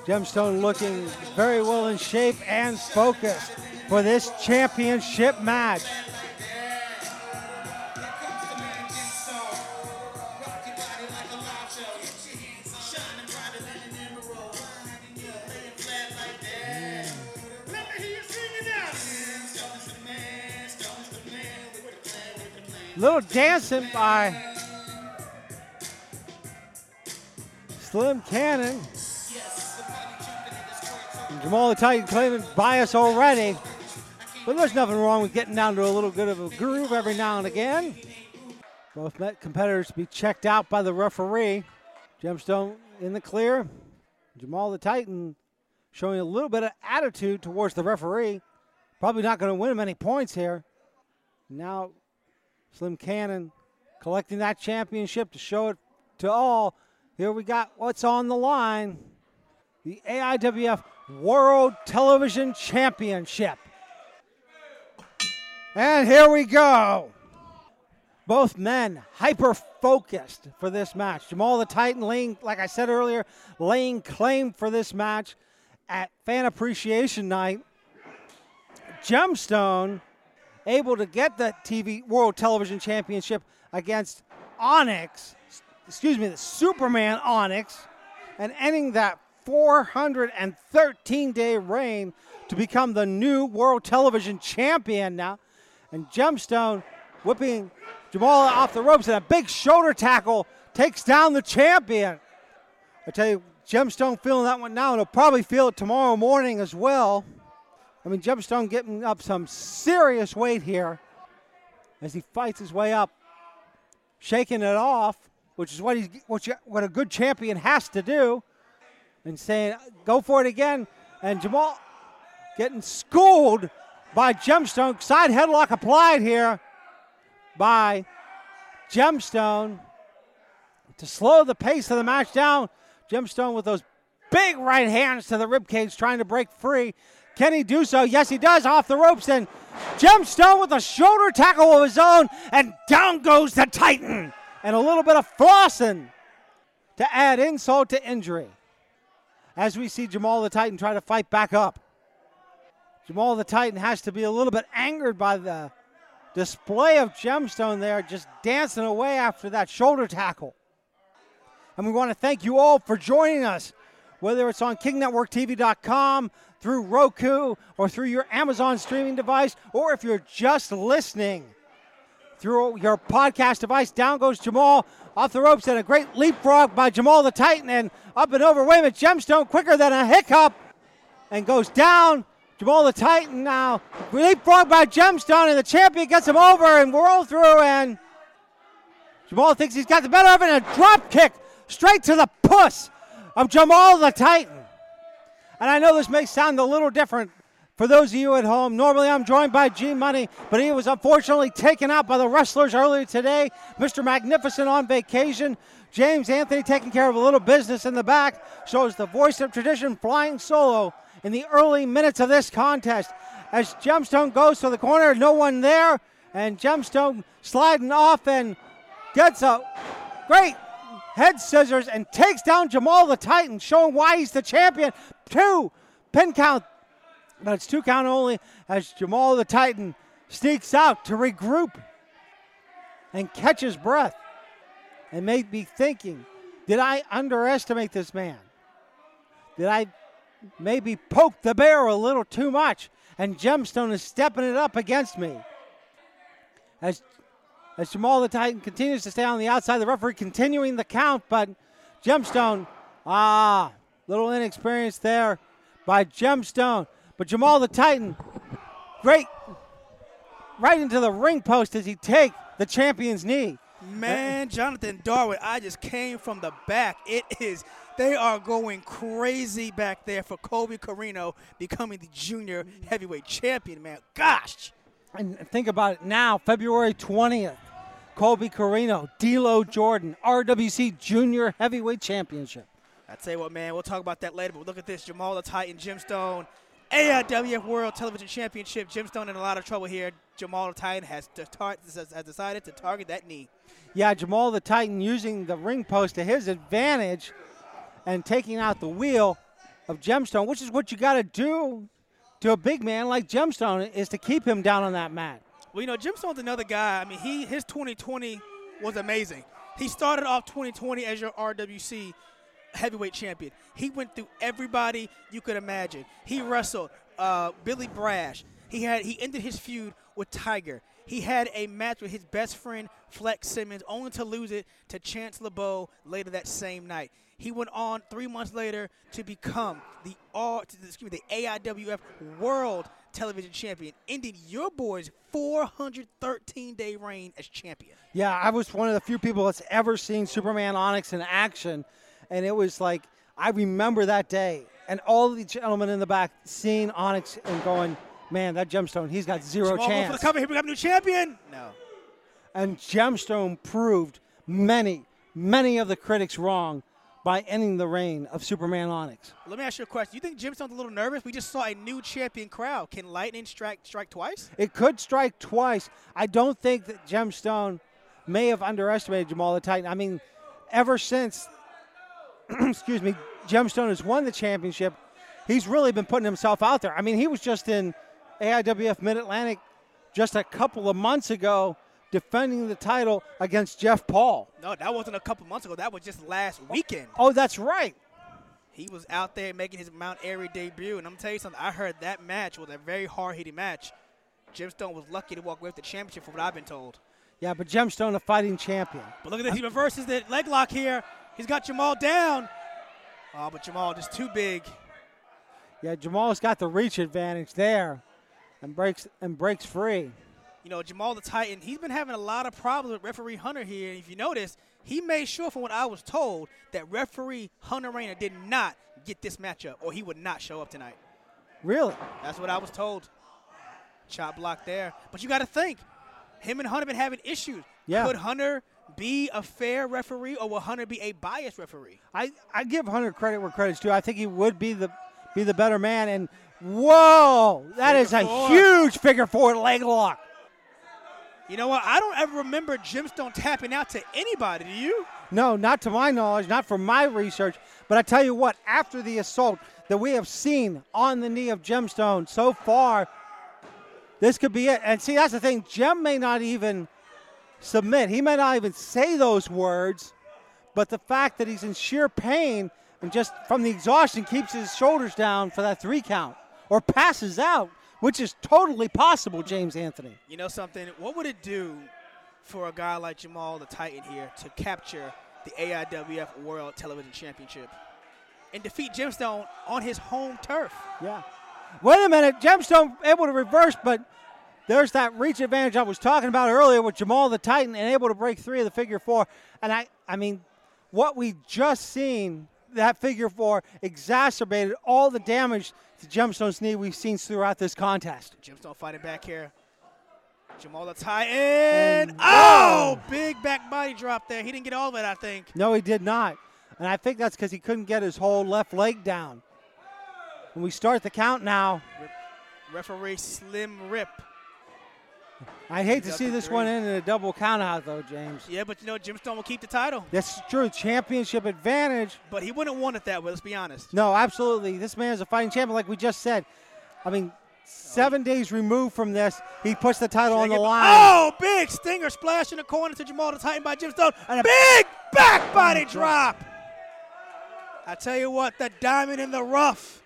Gemstone looking very well in shape and focused for this championship match. Little dancing by Slim Cannon. Jamal the Titan claiming bias already, but there's nothing wrong with getting down to a little bit of a groove every now and again. Both competitors to be checked out by the referee. Gemstone in the clear. Jamal the Titan showing a little bit of attitude towards the referee. Probably not going to win him any points here. Now Slim Cannon collecting that championship to show it to all. Here we got what's on the line. The AIWF World Television Championship. And here we go. Both men hyper-focused for this match. Jamal the Titan laying, like I said earlier, laying claim for this match at Fan Appreciation Night. Gemstone able to get the TV World Television Championship against the Superman Onyx, and ending that 413-day reign to become the new World Television Champion now. And Gemstone whipping Jamal off the ropes, and a big shoulder tackle takes down the champion. I tell you, Gemstone feeling that one now, and he'll probably feel it tomorrow morning as well. I mean, Gemstone getting up some serious weight here as he fights his way up, shaking it off, which is what a good champion has to do. And saying, go for it again. And Jamal getting schooled by Gemstone. Side headlock applied here by Gemstone to slow the pace of the match down. Gemstone with those big right hands to the ribcage trying to break free. Can he do so? Yes, he does. Off the ropes, and Gemstone with a shoulder tackle of his own. And down goes the Titan. And a little bit of flossing to add insult to injury, as we see Jamal the Titan try to fight back up. Jamal the Titan has to be a little bit angered by the display of Gemstone there, just dancing away after that shoulder tackle. And we want to thank you all for joining us, whether it's on KingNetworkTV.com, through Roku, or through your Amazon streaming device, or if you're just listening through your podcast device. Down goes Jamal off the ropes, and a great leapfrog by Jamal the Titan, and up and over. Wait a minute, Gemstone quicker than a hiccup, and goes down. Jamal the Titan now, leapfrog by Gemstone, and the champion gets him over and roll through, and Jamal thinks he's got the better of it, and a drop kick straight to the puss of Jamal the Titan. And I know this may sound a little different for those of you at home. Normally I'm joined by G-Money, but he was unfortunately taken out by the Rustlers earlier today. Mr. Magnificent on vacation. James Anthony taking care of a little business in the back. So it's the voice of tradition flying solo in the early minutes of this contest. As Gemstone goes to the corner, no one there, and Gemstone sliding off and gets a great head scissors and takes down Jamal the Titan, showing why he's the champion. 2 pin count, but it's 2 count only, as Jamal the Titan sneaks out to regroup and catches breath and may be thinking, did I underestimate this man? Did I maybe poked the bear a little too much? And Gemstone is stepping it up against me. As Jamal the Titan continues to stay on the outside, the referee continuing the count, but Gemstone, little inexperience there by Gemstone. But Jamal the Titan, great, right into the ring post as he takes the champion's knee. Man, Jonathan Darwin, I just came from the back. It is, they are going crazy back there for Colby Corino becoming the junior heavyweight champion, man. Gosh. And think about it now, February 20th, Colby Corino, D'Lo Jordan, RWC Junior Heavyweight Championship. I tell you what, man, we'll talk about that later, but look at this, Jamal the Titan, Gemstone, AIWF World Television Championship. Gemstone in a lot of trouble here. Jamal the Titan has decided to target that knee. Yeah, Jamal the Titan using the ring post to his advantage and taking out the wheel of Gemstone, which is what you got to do to a big man like Gemstone, is to keep him down on that mat. Well, you know, Gemstone's another guy. I mean, his 2020 was amazing. He started off 2020 as your RWC heavyweight champion. He went through everybody you could imagine. He wrestled Billy Brash. He ended his feud with Tiger. He had a match with his best friend, Flex Simmons, only to lose it to Chance LeBeau later that same night. He went on 3 months later to become the AIWF World Television Champion, ending your boy's 413-day reign as champion. Yeah, I was one of the few people that's ever seen Superman Onyx in action, and it was like, I remember that day, and all the gentlemen in the back seeing Onyx and going, man, that Gemstone, he's got zero chance. For the cover. Here we got a new champion. No. And Gemstone proved many, many of the critics wrong by ending the reign of Superman Onyx. Let me ask you a question. You think Gemstone's a little nervous? We just saw a new champion crowd. Can lightning strike twice? It could strike twice. I don't think that Gemstone may have underestimated Jamal the Titan. I mean, ever since, excuse me, Gemstone has won the championship, he's really been putting himself out there. I mean, he was just in AIWF Mid-Atlantic just a couple of months ago defending the title against Jeff Paul. No, that wasn't a couple months ago. That was just last weekend. Oh, that's right. He was out there making his Mount Airy debut, and I'm telling you something, I heard that match was a very hard-hitting match. Gemstone was lucky to walk away with the championship from what I've been told. Yeah, but Gemstone, a fighting champion. But look at this. He reverses the leg lock here. He's got Jamal down. Oh, but Jamal just too big. Yeah, Jamal's got the reach advantage there and breaks free. You know, Jamal the Titan, he's been having a lot of problems with referee Hunter here. And if you notice, he made sure, from what I was told, that referee Hunter Rayner did not get this matchup, or he would not show up tonight. Really? That's what I was told. Chop block there. But you got to think, him and Hunter have been having issues. Yeah. Could Hunter be a fair referee, or will Hunter be a biased referee? I give Hunter credit where credit's due. I think he would be the better man. And whoa, that is a huge figure-four leg lock. You know what? I don't ever remember Gemstone tapping out to anybody, do you? No, not to my knowledge, not from my research. But I tell you what, after the assault that we have seen on the knee of Gemstone so far, This could be it. And see, that's the thing. Gem may not even submit. He may not even say those words, but the fact that he's in sheer pain and just from the exhaustion keeps his shoulders down for that three count or passes out, which is totally possible, James Anthony. You know something? What would it do for a guy like Jamal the Titan here to capture the AIWF World Television Championship and defeat Gemstone on his home turf? Yeah. Wait a minute, Gemstone able to reverse, but there's that reach advantage I was talking about earlier with Jamal the Titan and able to break three of the figure four. And I mean, what we just seen, that figure four exacerbated all the damage to Gemstone's knee we've seen throughout this contest. Gemstone fighting back here. Jamal the Titan. Oh, big back body drop there. He didn't get all of it, I think. No, he did not. And I think that's because he couldn't get his whole left leg down. And we start the count now. Referee Slim Rip. I hate to see this one in a double count out, though, James. Yeah, but you know, Gemstone will keep the title. That's true. Championship advantage. But he wouldn't have won it that way, let's be honest. No, absolutely. This man is a fighting champion, like we just said. I mean, 7 days removed from this, he puts the title on the line. Oh, big stinger splash in the corner to Jamal the Titan by Gemstone. And a big back body drop. I tell you what, the diamond in the rough.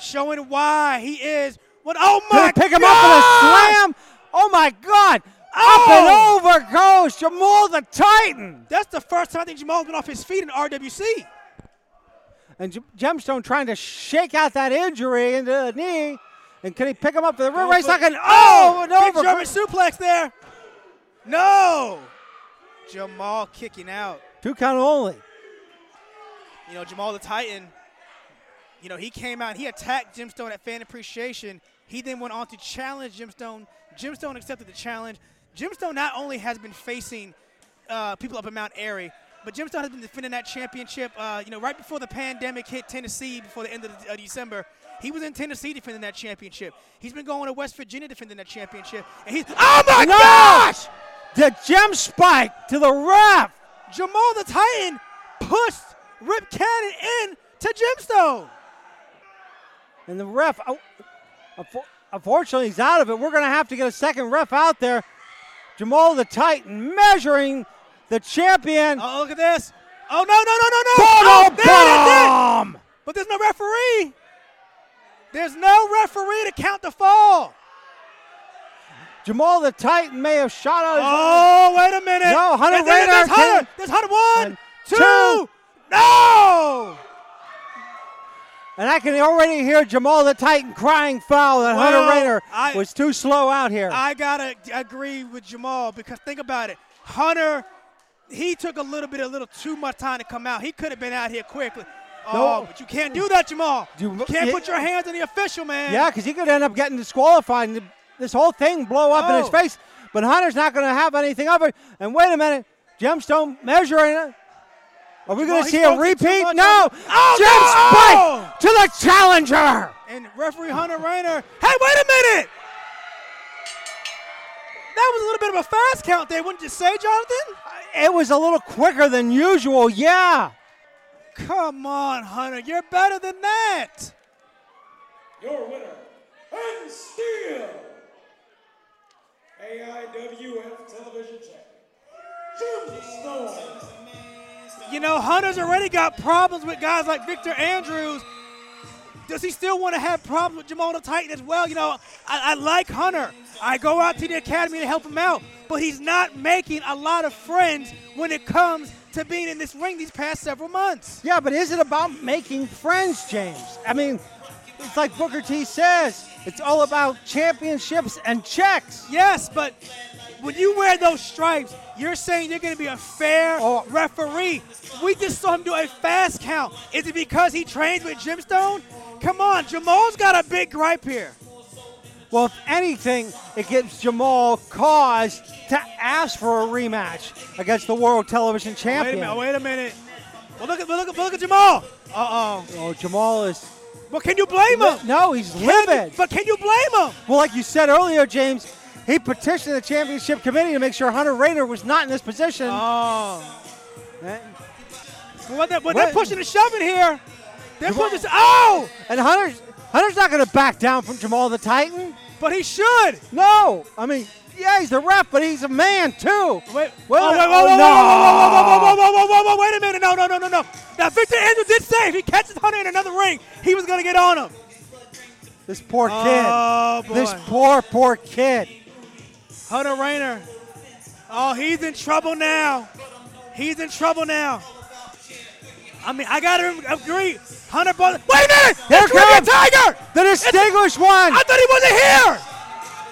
Showing why he is. What? Oh, my God. Pick him up with a slam. Oh, my God. Oh. Up and over goes Jamal the Titan. That's the first time I think Jamal's been off his feet in RWC. And Gemstone trying to shake out that injury into the knee. And can he pick him up for the rear race? Oh, and over. Big German suplex there. No. Jamal kicking out. Two count only. You know, Jamal the Titan. You know, he came out and he attacked Gemstone at fan appreciation. He then went on to challenge Gemstone. Gemstone accepted the challenge. Gemstone not only has been facing people up in Mount Airy, but Gemstone has been defending that championship. You know, right before the pandemic hit Tennessee, before the end of December, he was in Tennessee defending that championship. He's been going to West Virginia defending that championship. And he's, oh my gosh! The gem spike to the ref. Jamal the Titan pushed Rip Cannon in to Gemstone. And the ref, unfortunately, he's out of it. We're going to have to get a second ref out there. Jamal the Titan measuring the champion. Oh, look at this. Oh, no. Bottom bomb. But there's no referee. There's no referee to count the fall. Jamal the Titan may have shot out his wait a minute. No, Hunter Rayner. There's Hunter. One, two. No! And I can already hear Jamal the Titan crying foul that Hunter Rayner was too slow out here. I got to agree with Jamal because think about it. Hunter, he took a little too much time to come out. He could have been out here quickly. No. Oh, but you can't do that, Jamal. You can't put your hands on the official, man. Yeah, because he could end up getting disqualified and this whole thing blow up in his face. But Hunter's not going to have anything of it. And wait a minute, Gemstone measuring it. Are we going to see a repeat? No. Oh, Jim Spike to the challenger. And referee Hunter Rayner. Hey, wait a minute. That was a little bit of a fast count there, wouldn't you say, Jonathan? It was a little quicker than usual, yeah. Come on, Hunter. You're better than that. Your winner, and still AIWF Television Champion, Jim Stone. You know, Hunter's already got problems with guys like Victor Andrews. Does he still want to have problems with Jamal the Titan as well? You know, I like Hunter. I go out to the academy to help him out, but he's not making a lot of friends when it comes to being in this ring these past several months. Yeah, but is it about making friends, James? I mean, it's like Booker T says, it's all about championships and checks. Yes, but when you wear those stripes, you're saying you're going to be a fair referee. We just saw him do a fast count. Is it because he trained with Gemstone? Come on, Jamal's got a big gripe here. Well, if anything, it gives Jamal cause to ask for a rematch against the World Television Champion. Wait a minute. Well, look at Jamal. Uh-oh. Oh, Jamal is... But can you blame him? No, he's livid. But can you blame him? Well, like you said earlier, James, he petitioned the championship committee to make sure Hunter Rayner was not in this position. Oh. They're pushing and shoving here. They're pushing. Oh! And Hunter's not going to back down from Jamal the Titan. But he should. No. I mean, yeah, he's a ref, but he's a man, too. Wait a minute. No. Now, Victor Andrews did save. He catches Hunter in another ring. He was going to get on him. This poor kid. Oh, boy. This poor kid. Hunter Rayner. Oh, he's in trouble now. I mean, I got to agree. Hunter Butler. Wait a minute! Here it's comes the Tiger! The distinguished one! I thought he wasn't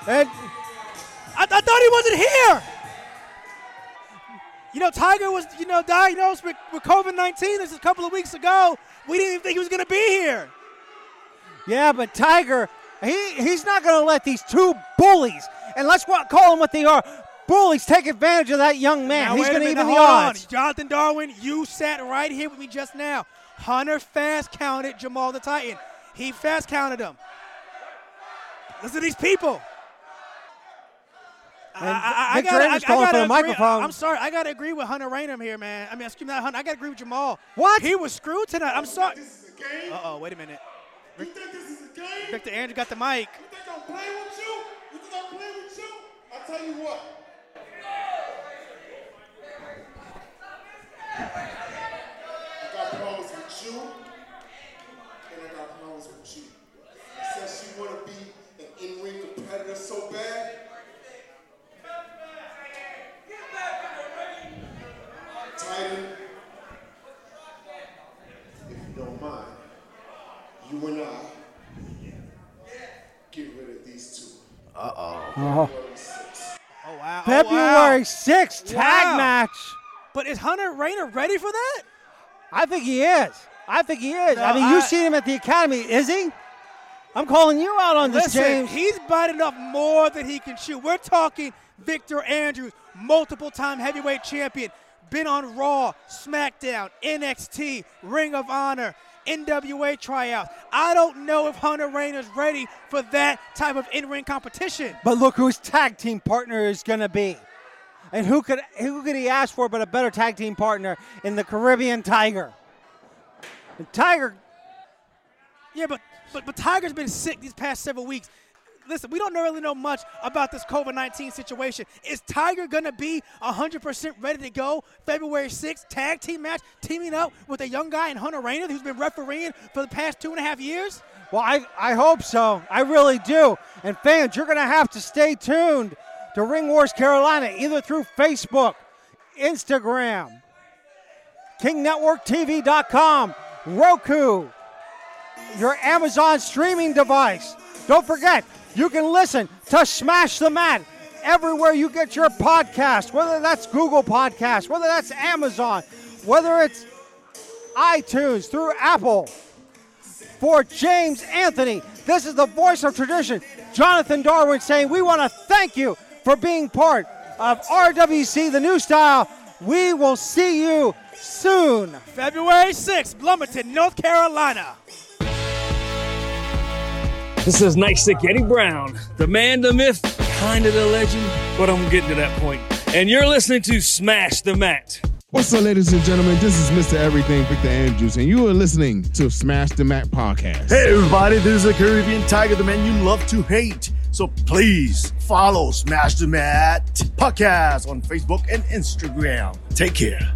here! And I thought he wasn't here! You know, Tiger was, diagnosed with COVID-19 just a couple of weeks ago. We didn't even think he was going to be here. Yeah, but Tiger, he's not going to let these two bullies, and let's call them what they are, bullies, take advantage of that young man. Now, he's going to even the odds. Jonathan Darwin, you sat right here with me just now. Hunter fast counted Jamal the Titan. He fast counted him. Listen to these people. I got to agree with Hunter Rayner here, man. I mean, excuse me, not Hunter. I got to agree with Jamal. What? He was screwed tonight. I'm sorry. Uh-oh, wait a minute. You think this is a game? Victor Andrews got the mic. You think I'm playing with you? I'll tell you what. I got problems with you, and I got problems with you. Since you want to be an in-ring competitor so bad, Titan, if you don't mind, you and I get rid of these two. Uh-oh. Oh, wow. February 6th tag match. But is Hunter Rayner ready for that? I think he is. No, I mean, you seen him at the Academy. Is he? I'm calling you out on this, James. He's biting off more than he can chew. We're talking Victor Andrews, multiple-time heavyweight champion, been on Raw, SmackDown, NXT, Ring of Honor, NWA tryouts. I don't know if Hunter Rayner's ready for that type of in-ring competition. But look who his tag team partner is going to be. And who could he ask for but a better tag team partner in the Caribbean Tiger? And Tiger. Yeah, but Tiger's been sick these past several weeks. Listen, we don't really know much about this COVID-19 situation. Is Tiger going to be 100% ready to go February 6th, tag team match, teaming up with a young guy in Hunter Rayner who's been refereeing for the past 2.5 years? Well, I hope so. I really do. And fans, you're going to have to stay tuned to Ring Wars Carolina, either through Facebook, Instagram, KingNetworkTV.com, Roku, your Amazon streaming device. Don't forget, you can listen to Smash the Mat everywhere you get your podcast, whether that's Google Podcasts, whether that's Amazon, whether it's iTunes through Apple. For James Anthony, this is the voice of tradition, Jonathan Darwin, saying we want to thank you for being part of RWC, the new style. We will see you soon. February 6th, Lumberton, North Carolina. This is Nightstick Eddie Brown, the man, the myth, kind of the legend, but I'm getting to that point. And you're listening to Smash the Mat. What's up, ladies and gentlemen? This is Mr. Everything, Victor Andrews, and you are listening to Smash the Mat Podcast. Hey, everybody, this is the Caribbean Tiger, the man you love to hate. So please follow Smash the Mat Podcast on Facebook and Instagram. Take care.